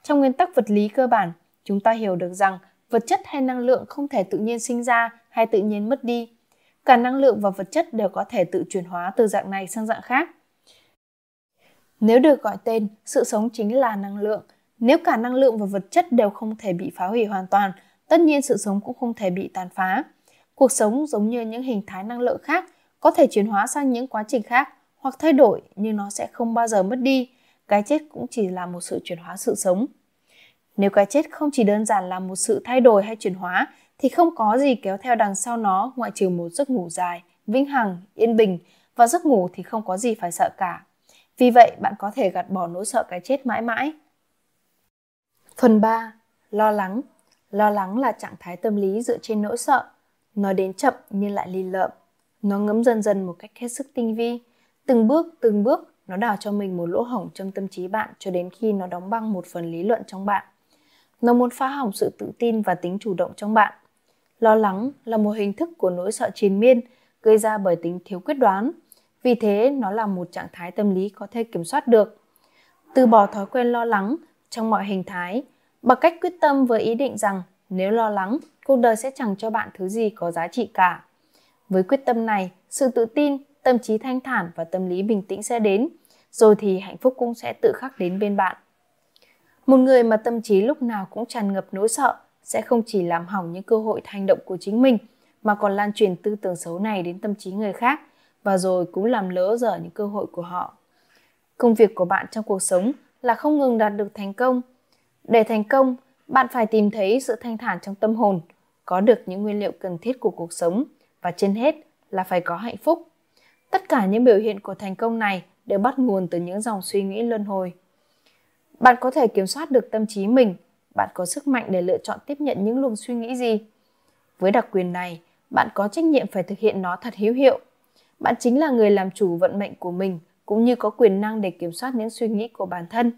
Trong nguyên tắc vật lý cơ bản, chúng ta hiểu được rằng vật chất hay năng lượng không thể tự nhiên sinh ra hay tự nhiên mất đi. Cả năng lượng và vật chất đều có thể tự chuyển hóa từ dạng này sang dạng khác. Nếu được gọi tên, sự sống chính là năng lượng. Nếu cả năng lượng và vật chất đều không thể bị phá hủy hoàn toàn, tất nhiên sự sống cũng không thể bị tàn phá. Cuộc sống giống như những hình thái năng lượng khác, có thể chuyển hóa sang những quá trình khác hoặc thay đổi, nhưng nó sẽ không bao giờ mất đi. Cái chết cũng chỉ là một sự chuyển hóa sự sống. Nếu cái chết không chỉ đơn giản là một sự thay đổi hay chuyển hóa, thì không có gì kéo theo đằng sau nó ngoại trừ một giấc ngủ dài, vĩnh hằng, yên bình, và giấc ngủ thì không có gì phải sợ cả. Vì vậy, bạn có thể gạt bỏ nỗi sợ cái chết mãi mãi. Phần 3. Lo lắng. Lo lắng là trạng thái tâm lý dựa trên nỗi sợ. Nó đến chậm nhưng lại lì lợm. Nó ngấm dần dần một cách hết sức tinh vi. Từng bước, nó đào cho mình một lỗ hổng trong tâm trí bạn cho đến khi nó đóng băng một phần lý luận trong bạn. Nó muốn phá hỏng sự tự tin và tính chủ động trong bạn. Lo lắng là một hình thức của nỗi sợ triền miên gây ra bởi tính thiếu quyết đoán. Vì thế, nó là một trạng thái tâm lý có thể kiểm soát được. Từ bỏ thói quen lo lắng trong mọi hình thái, bằng cách quyết tâm với ý định rằng nếu lo lắng, cuộc đời sẽ chẳng cho bạn thứ gì có giá trị cả. Với quyết tâm này, sự tự tin, tâm trí thanh thản và tâm lý bình tĩnh sẽ đến, rồi thì hạnh phúc cũng sẽ tự khắc đến bên bạn. Một người mà tâm trí lúc nào cũng tràn ngập nỗi sợ sẽ không chỉ làm hỏng những cơ hội hành động của chính mình, mà còn lan truyền tư tưởng xấu này đến tâm trí người khác, và rồi cũng làm lỡ dở những cơ hội của họ. Công việc của bạn trong cuộc sống là không ngừng đạt được thành công. Để thành công, bạn phải tìm thấy sự thanh thản trong tâm hồn, có được những nguyên liệu cần thiết của cuộc sống, và trên hết là phải có hạnh phúc. Tất cả những biểu hiện của thành công này đều bắt nguồn từ những dòng suy nghĩ luân hồi. Bạn có thể kiểm soát được tâm trí mình, bạn có sức mạnh để lựa chọn tiếp nhận những luồng suy nghĩ gì. Với đặc quyền này, bạn có trách nhiệm phải thực hiện nó thật hữu hiệu. Bạn chính là người làm chủ vận mệnh của mình, cũng như có quyền năng để kiểm soát những suy nghĩ của bản thân.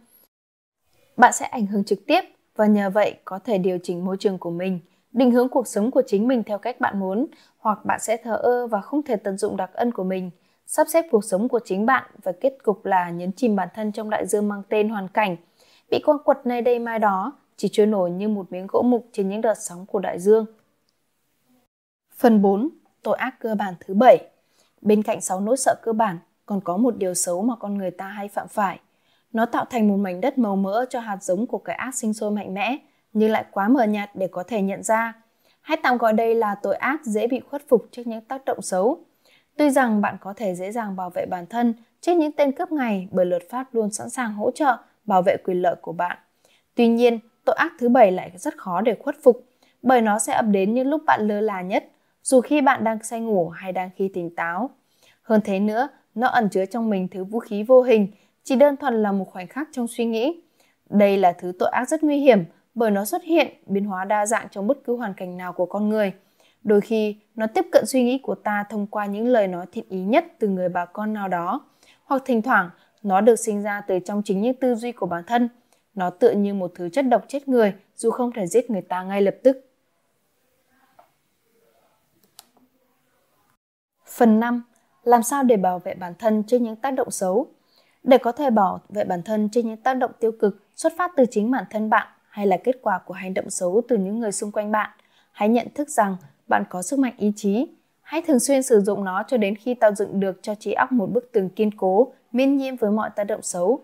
Bạn sẽ ảnh hưởng trực tiếp và nhờ vậy có thể điều chỉnh môi trường của mình, định hướng cuộc sống của chính mình theo cách bạn muốn, hoặc bạn sẽ thờ ơ và không thể tận dụng đặc ân của mình, sắp xếp cuộc sống của chính bạn và kết cục là nhấn chìm bản thân trong đại dương mang tên hoàn cảnh, bị quăng quật nay đây mai đó, chỉ trôi nổi như một miếng gỗ mục trên những đợt sóng của đại dương. Phần 4. Tội ác cơ bản thứ 7. Bên cạnh 6 nỗi sợ cơ bản, còn có một điều xấu mà con người ta hay phạm phải. Nó tạo thành một mảnh đất màu mỡ cho hạt giống của cái ác sinh sôi mạnh mẽ, nhưng lại quá mờ nhạt để có thể nhận ra. Hãy tạm gọi đây là tội ác dễ bị khuất phục trước những tác động xấu. Tuy rằng bạn có thể dễ dàng bảo vệ bản thân trước những tên cướp ngày bởi luật pháp luôn sẵn sàng hỗ trợ, bảo vệ quyền lợi của bạn. Tuy nhiên, tội ác thứ 7 lại rất khó để khuất phục, bởi nó sẽ ập đến những lúc bạn lơ là nhất, dù khi bạn đang say ngủ hay đang khi tỉnh táo. Hơn thế nữa, nó ẩn chứa trong mình thứ vũ khí vô hình, chỉ đơn thuần là một khoảnh khắc trong suy nghĩ. Đây là thứ tội ác rất nguy hiểm, bởi nó xuất hiện, biến hóa đa dạng trong bất cứ hoàn cảnh nào của con người. Đôi khi, nó tiếp cận suy nghĩ của ta thông qua những lời nói thiện ý nhất từ người bà con nào đó, hoặc thỉnh thoảng, nó được sinh ra từ trong chính những tư duy của bản thân. Nó tựa như một thứ chất độc chết người, dù không thể giết người ta ngay lập tức. Phần 5. Làm sao để bảo vệ bản thân trước những tác động xấu? Để có thể bảo vệ bản thân trước những tác động tiêu cực xuất phát từ chính bản thân bạn hay là kết quả của hành động xấu từ những người xung quanh bạn, hãy nhận thức rằng bạn có sức mạnh ý chí. Hãy thường xuyên sử dụng nó cho đến khi tạo dựng được cho trí óc một bức tường kiên cố, miễn nhiễm với mọi tác động xấu.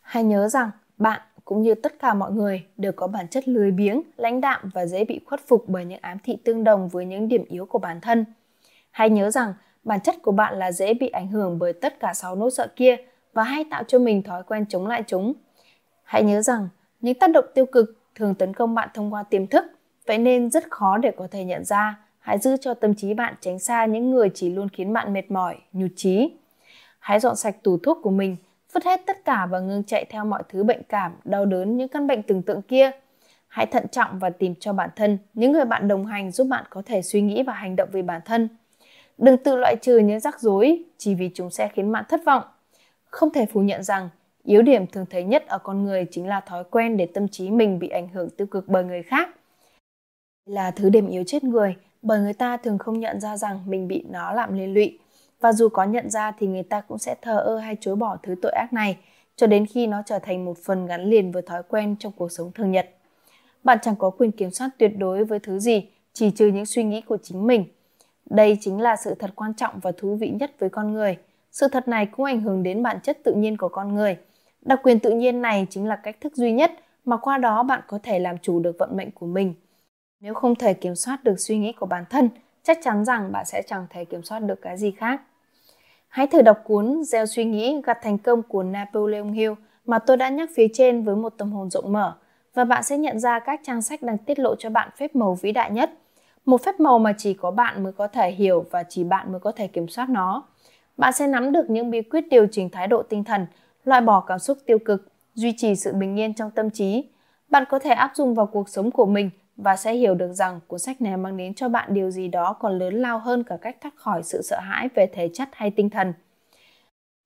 Hãy nhớ rằng bạn cũng như tất cả mọi người đều có bản chất lười biếng, lãnh đạm và dễ bị khuất phục bởi những ám thị tương đồng với những điểm yếu của bản thân. Hãy nhớ rằng bản chất của bạn là dễ bị ảnh hưởng bởi tất cả 6 nỗi sợ kia và hãy tạo cho mình thói quen chống lại chúng. Hãy nhớ rằng những tác động tiêu cực thường tấn công bạn thông qua tiềm thức, vậy nên rất khó để có thể nhận ra. Hãy giữ cho tâm trí bạn tránh xa những người chỉ luôn khiến bạn mệt mỏi, nhụt chí. Hãy dọn sạch tủ thuốc của mình, vứt hết tất cả và ngưng chạy theo mọi thứ bệnh cảm, đau đớn, những căn bệnh tưởng tượng kia. Hãy thận trọng và tìm cho bản thân những người bạn đồng hành giúp bạn có thể suy nghĩ và hành động vì bản thân. Đừng tự loại trừ những rắc rối chỉ vì chúng sẽ khiến bạn thất vọng. Không thể phủ nhận rằng, yếu điểm thường thấy nhất ở con người chính là thói quen để tâm trí mình bị ảnh hưởng tiêu cực bởi người khác. Là thứ điểm yếu chết người bởi người ta thường không nhận ra rằng mình bị nó làm liên lụy. Và dù có nhận ra thì người ta cũng sẽ thờ ơ hay chối bỏ thứ tội ác này, cho đến khi nó trở thành một phần gắn liền với thói quen trong cuộc sống thường nhật. Bạn chẳng có quyền kiểm soát tuyệt đối với thứ gì, chỉ trừ những suy nghĩ của chính mình. Đây chính là sự thật quan trọng và thú vị nhất với con người. Sự thật này cũng ảnh hưởng đến bản chất tự nhiên của con người. Đặc quyền tự nhiên này chính là cách thức duy nhất mà qua đó bạn có thể làm chủ được vận mệnh của mình. Nếu không thể kiểm soát được suy nghĩ của bản thân, chắc chắn rằng bạn sẽ chẳng thể kiểm soát được cái gì khác. Hãy thử đọc cuốn Gieo suy nghĩ gặt thành công của Napoleon Hill mà tôi đã nhắc phía trên với một tâm hồn rộng mở, và bạn sẽ nhận ra các trang sách đang tiết lộ cho bạn phép màu vĩ đại nhất. Một phép màu mà chỉ có bạn mới có thể hiểu và chỉ bạn mới có thể kiểm soát nó. Bạn sẽ nắm được những bí quyết điều chỉnh thái độ tinh thần, loại bỏ cảm xúc tiêu cực, duy trì sự bình yên trong tâm trí. Bạn có thể áp dụng vào cuộc sống của mình và sẽ hiểu được rằng cuốn sách này mang đến cho bạn điều gì đó còn lớn lao hơn cả cách thoát khỏi sự sợ hãi về thể chất hay tinh thần.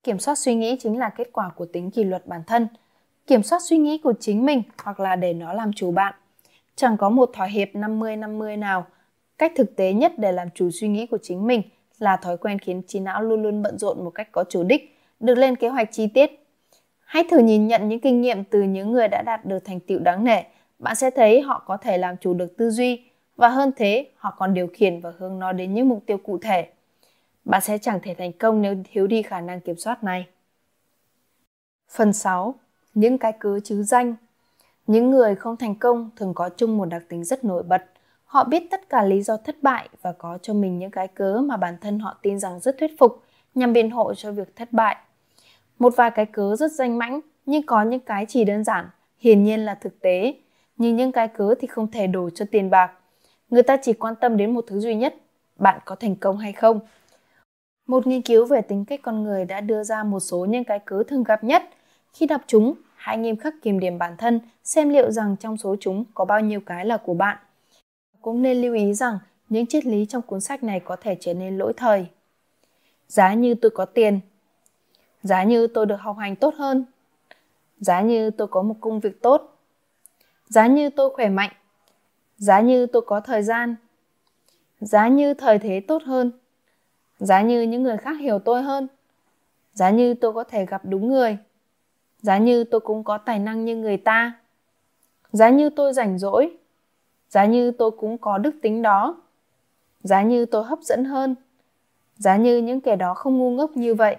Kiểm soát suy nghĩ chính là kết quả của tính kỷ luật bản thân. Kiểm soát suy nghĩ của chính mình hoặc là để nó làm chủ bạn. Chẳng có một thỏa hiệp 50-50 nào. Cách thực tế nhất để làm chủ suy nghĩ của chính mình là thói quen khiến trí não luôn luôn bận rộn một cách có chủ đích, được lên kế hoạch chi tiết. Hãy thử nhìn nhận những kinh nghiệm từ những người đã đạt được thành tựu đáng nể. Bạn sẽ thấy họ có thể làm chủ được tư duy, và hơn thế, họ còn điều khiển và hướng nó đến những mục tiêu cụ thể. Bạn sẽ chẳng thể thành công nếu thiếu đi khả năng kiểm soát này. Phần 6. Những cái cớ chứ danh. Những người không thành công thường có chung một đặc tính rất nổi bật. Họ biết tất cả lý do thất bại và có cho mình những cái cớ mà bản thân họ tin rằng rất thuyết phục nhằm biện hộ cho việc thất bại. Một vài cái cớ rất danh mãnh, nhưng có những cái chỉ đơn giản, hiển nhiên là thực tế. Nhưng những cái cớ thì không thể đổ cho tiền bạc. Người ta chỉ quan tâm đến một thứ duy nhất, bạn có thành công hay không. Một nghiên cứu về tính cách con người đã đưa ra một số những cái cớ thường gặp nhất. Khi đọc chúng, hãy nghiêm khắc kiểm điểm bản thân, xem liệu rằng trong số chúng có bao nhiêu cái là của bạn. Cũng nên lưu ý rằng những triết lý trong cuốn sách này có thể trở nên lỗi thời. Giá như tôi có tiền. Giá như tôi được học hành tốt hơn. Giá như tôi có một công việc tốt. Giá như tôi khỏe mạnh. Giá như tôi có thời gian. Giá như thời thế tốt hơn. Giá như những người khác hiểu tôi hơn. Giá như tôi có thể gặp đúng người. Giá như tôi cũng có tài năng như người ta. Giá như tôi rảnh rỗi. Giá như tôi cũng có đức tính đó. Giá như tôi hấp dẫn hơn. Giá như những kẻ đó không ngu ngốc như vậy.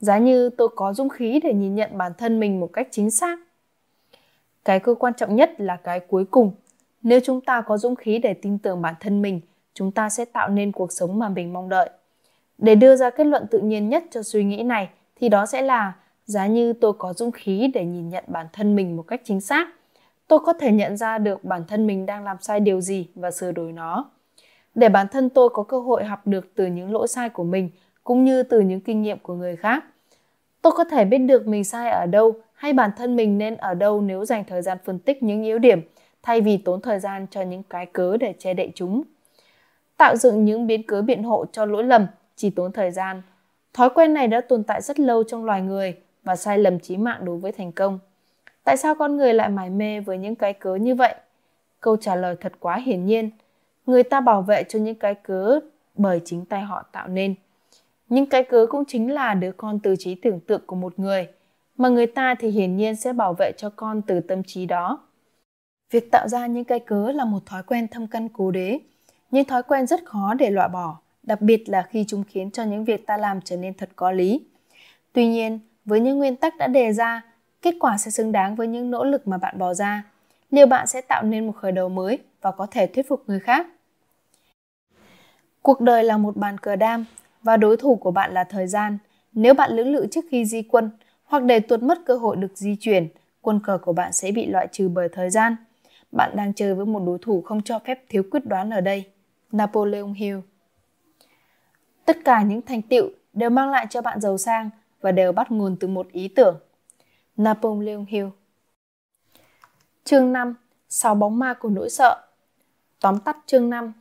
Giá như tôi có dũng khí để nhìn nhận bản thân mình một cách chính xác. Cái cơ quan trọng nhất là cái cuối cùng. Nếu chúng ta có dũng khí để tin tưởng bản thân mình, chúng ta sẽ tạo nên cuộc sống mà mình mong đợi. Để đưa ra kết luận tự nhiên nhất cho suy nghĩ này, thì đó sẽ là giá như tôi có dũng khí để nhìn nhận bản thân mình một cách chính xác. Tôi có thể nhận ra được bản thân mình đang làm sai điều gì và sửa đổi nó. Để bản thân tôi có cơ hội học được từ những lỗi sai của mình, cũng như từ những kinh nghiệm của người khác. Tôi có thể biết được mình sai ở đâu, hay bản thân mình nên ở đâu nếu dành thời gian phân tích những yếu điểm, thay vì tốn thời gian cho những cái cớ để che đậy chúng. Tạo dựng những biến cớ biện hộ cho lỗi lầm chỉ tốn thời gian. Thói quen này đã tồn tại rất lâu trong loài người và sai lầm chí mạng đối với thành công. Tại sao con người lại mải mê với những cái cớ như vậy? Câu trả lời thật quá hiển nhiên. Người ta bảo vệ cho những cái cớ bởi chính tay họ tạo nên. Những cái cớ cũng chính là đứa con từ trí tưởng tượng của một người, mà người ta thì hiển nhiên sẽ bảo vệ cho con từ tâm trí đó. Việc tạo ra những cái cớ là một thói quen thâm căn cố đế, những thói quen rất khó để loại bỏ, đặc biệt là khi chúng khiến cho những việc ta làm trở nên thật có lý. Tuy nhiên, với những nguyên tắc đã đề ra, kết quả sẽ xứng đáng với những nỗ lực mà bạn bỏ ra. Liệu bạn sẽ tạo nên một khởi đầu mới và có thể thuyết phục người khác? Cuộc đời là một bàn cờ đam và đối thủ của bạn là thời gian. Nếu bạn lưỡng lự trước khi di quân hoặc để tuột mất cơ hội được di chuyển, quân cờ của bạn sẽ bị loại trừ bởi thời gian. Bạn đang chơi với một đối thủ không cho phép thiếu quyết đoán ở đây. Napoleon Hill. Tất cả những thành tựu đều mang lại cho bạn giàu sang và đều bắt nguồn từ một ý tưởng. Napoleon Hill. Chương 5. 6 bóng ma của nỗi sợ. Tóm tắt chương 5.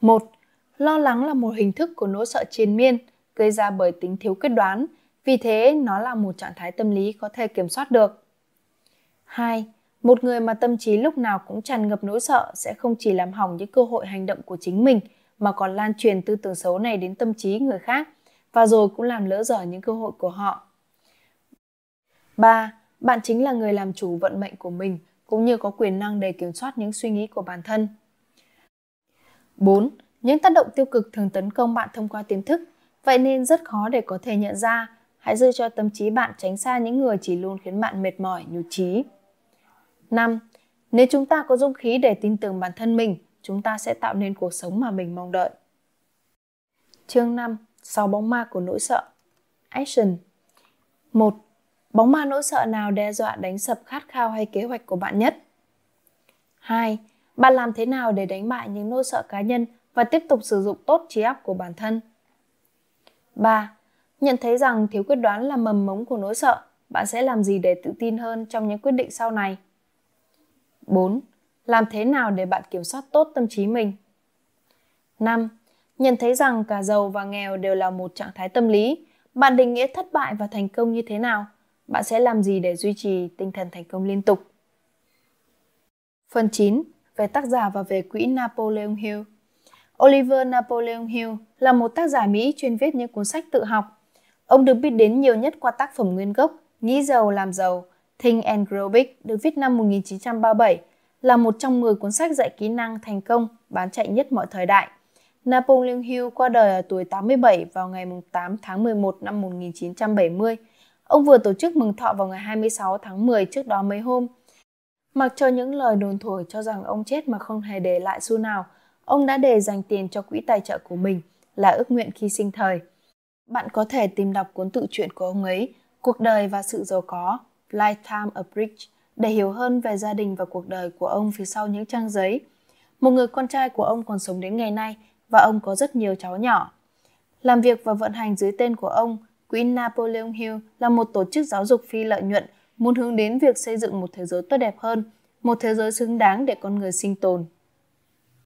1. Lo lắng là một hình thức của nỗi sợ triền miên, gây ra bởi tính thiếu quyết đoán. Vì thế, nó là một trạng thái tâm lý có thể kiểm soát được. 2. Một người mà tâm trí lúc nào cũng tràn ngập nỗi sợ sẽ không chỉ làm hỏng những cơ hội hành động của chính mình mà còn lan truyền tư tưởng xấu này đến tâm trí người khác và rồi cũng làm lỡ dở những cơ hội của họ. 3. Bạn chính là người làm chủ vận mệnh của mình cũng như có quyền năng để kiểm soát những suy nghĩ của bản thân. 4. Những tác động tiêu cực thường tấn công bạn thông qua tiềm thức, vậy nên rất khó để có thể nhận ra. Hãy giữ cho tâm trí bạn tránh xa những người chỉ luôn khiến bạn mệt mỏi, nhụt chí. 5. Nếu chúng ta có dũng khí để tin tưởng bản thân mình, chúng ta sẽ tạo nên cuộc sống mà mình mong đợi. Chương 5. 6 bóng ma của nỗi sợ. Action. 1. Bóng ma nỗi sợ nào đe dọa đánh sập khát khao hay kế hoạch của bạn nhất? 2. Bạn làm thế nào để đánh bại những nỗi sợ cá nhân và tiếp tục sử dụng tốt trí óc của bản thân? 3. Nhận thấy rằng thiếu quyết đoán là mầm mống của nỗi sợ, bạn sẽ làm gì để tự tin hơn trong những quyết định sau này? 4. Làm thế nào để bạn kiểm soát tốt tâm trí mình? 5. Nhận thấy rằng cả giàu và nghèo đều là một trạng thái tâm lý, bạn định nghĩa thất bại và thành công như thế nào? Bạn sẽ làm gì để duy trì tinh thần thành công liên tục? Phần 9. Về tác giả và về quỹ Napoleon Hill. Oliver Napoleon Hill là một tác giả Mỹ chuyên viết những cuốn sách tự học. Ông được biết đến nhiều nhất qua tác phẩm nguyên gốc Nghĩ giàu làm giàu, Think and Grow Big, được viết năm 1937, là một trong 10 cuốn sách dạy kỹ năng thành công bán chạy nhất mọi thời đại. Napoleon Hill qua đời ở tuổi 87 vào ngày 8 tháng 11 năm 1970. Ông vừa tổ chức mừng thọ vào ngày 26 tháng 10 trước đó mấy hôm. Mặc cho những lời đồn thổi cho rằng ông chết mà không hề để lại xu nào, ông đã để dành tiền cho quỹ tài trợ của mình là ước nguyện khi sinh thời. Bạn có thể tìm đọc cuốn tự truyện của ông ấy, Cuộc đời và sự giàu có, Lifetime of Rich, để hiểu hơn về gia đình và cuộc đời của ông phía sau những trang giấy. Một người con trai của ông còn sống đến ngày nay và ông có rất nhiều cháu nhỏ. Làm việc và vận hành dưới tên của ông, quỹ Napoleon Hill là một tổ chức giáo dục phi lợi nhuận muốn hướng đến việc xây dựng một thế giới tốt đẹp hơn, một thế giới xứng đáng để con người sinh tồn,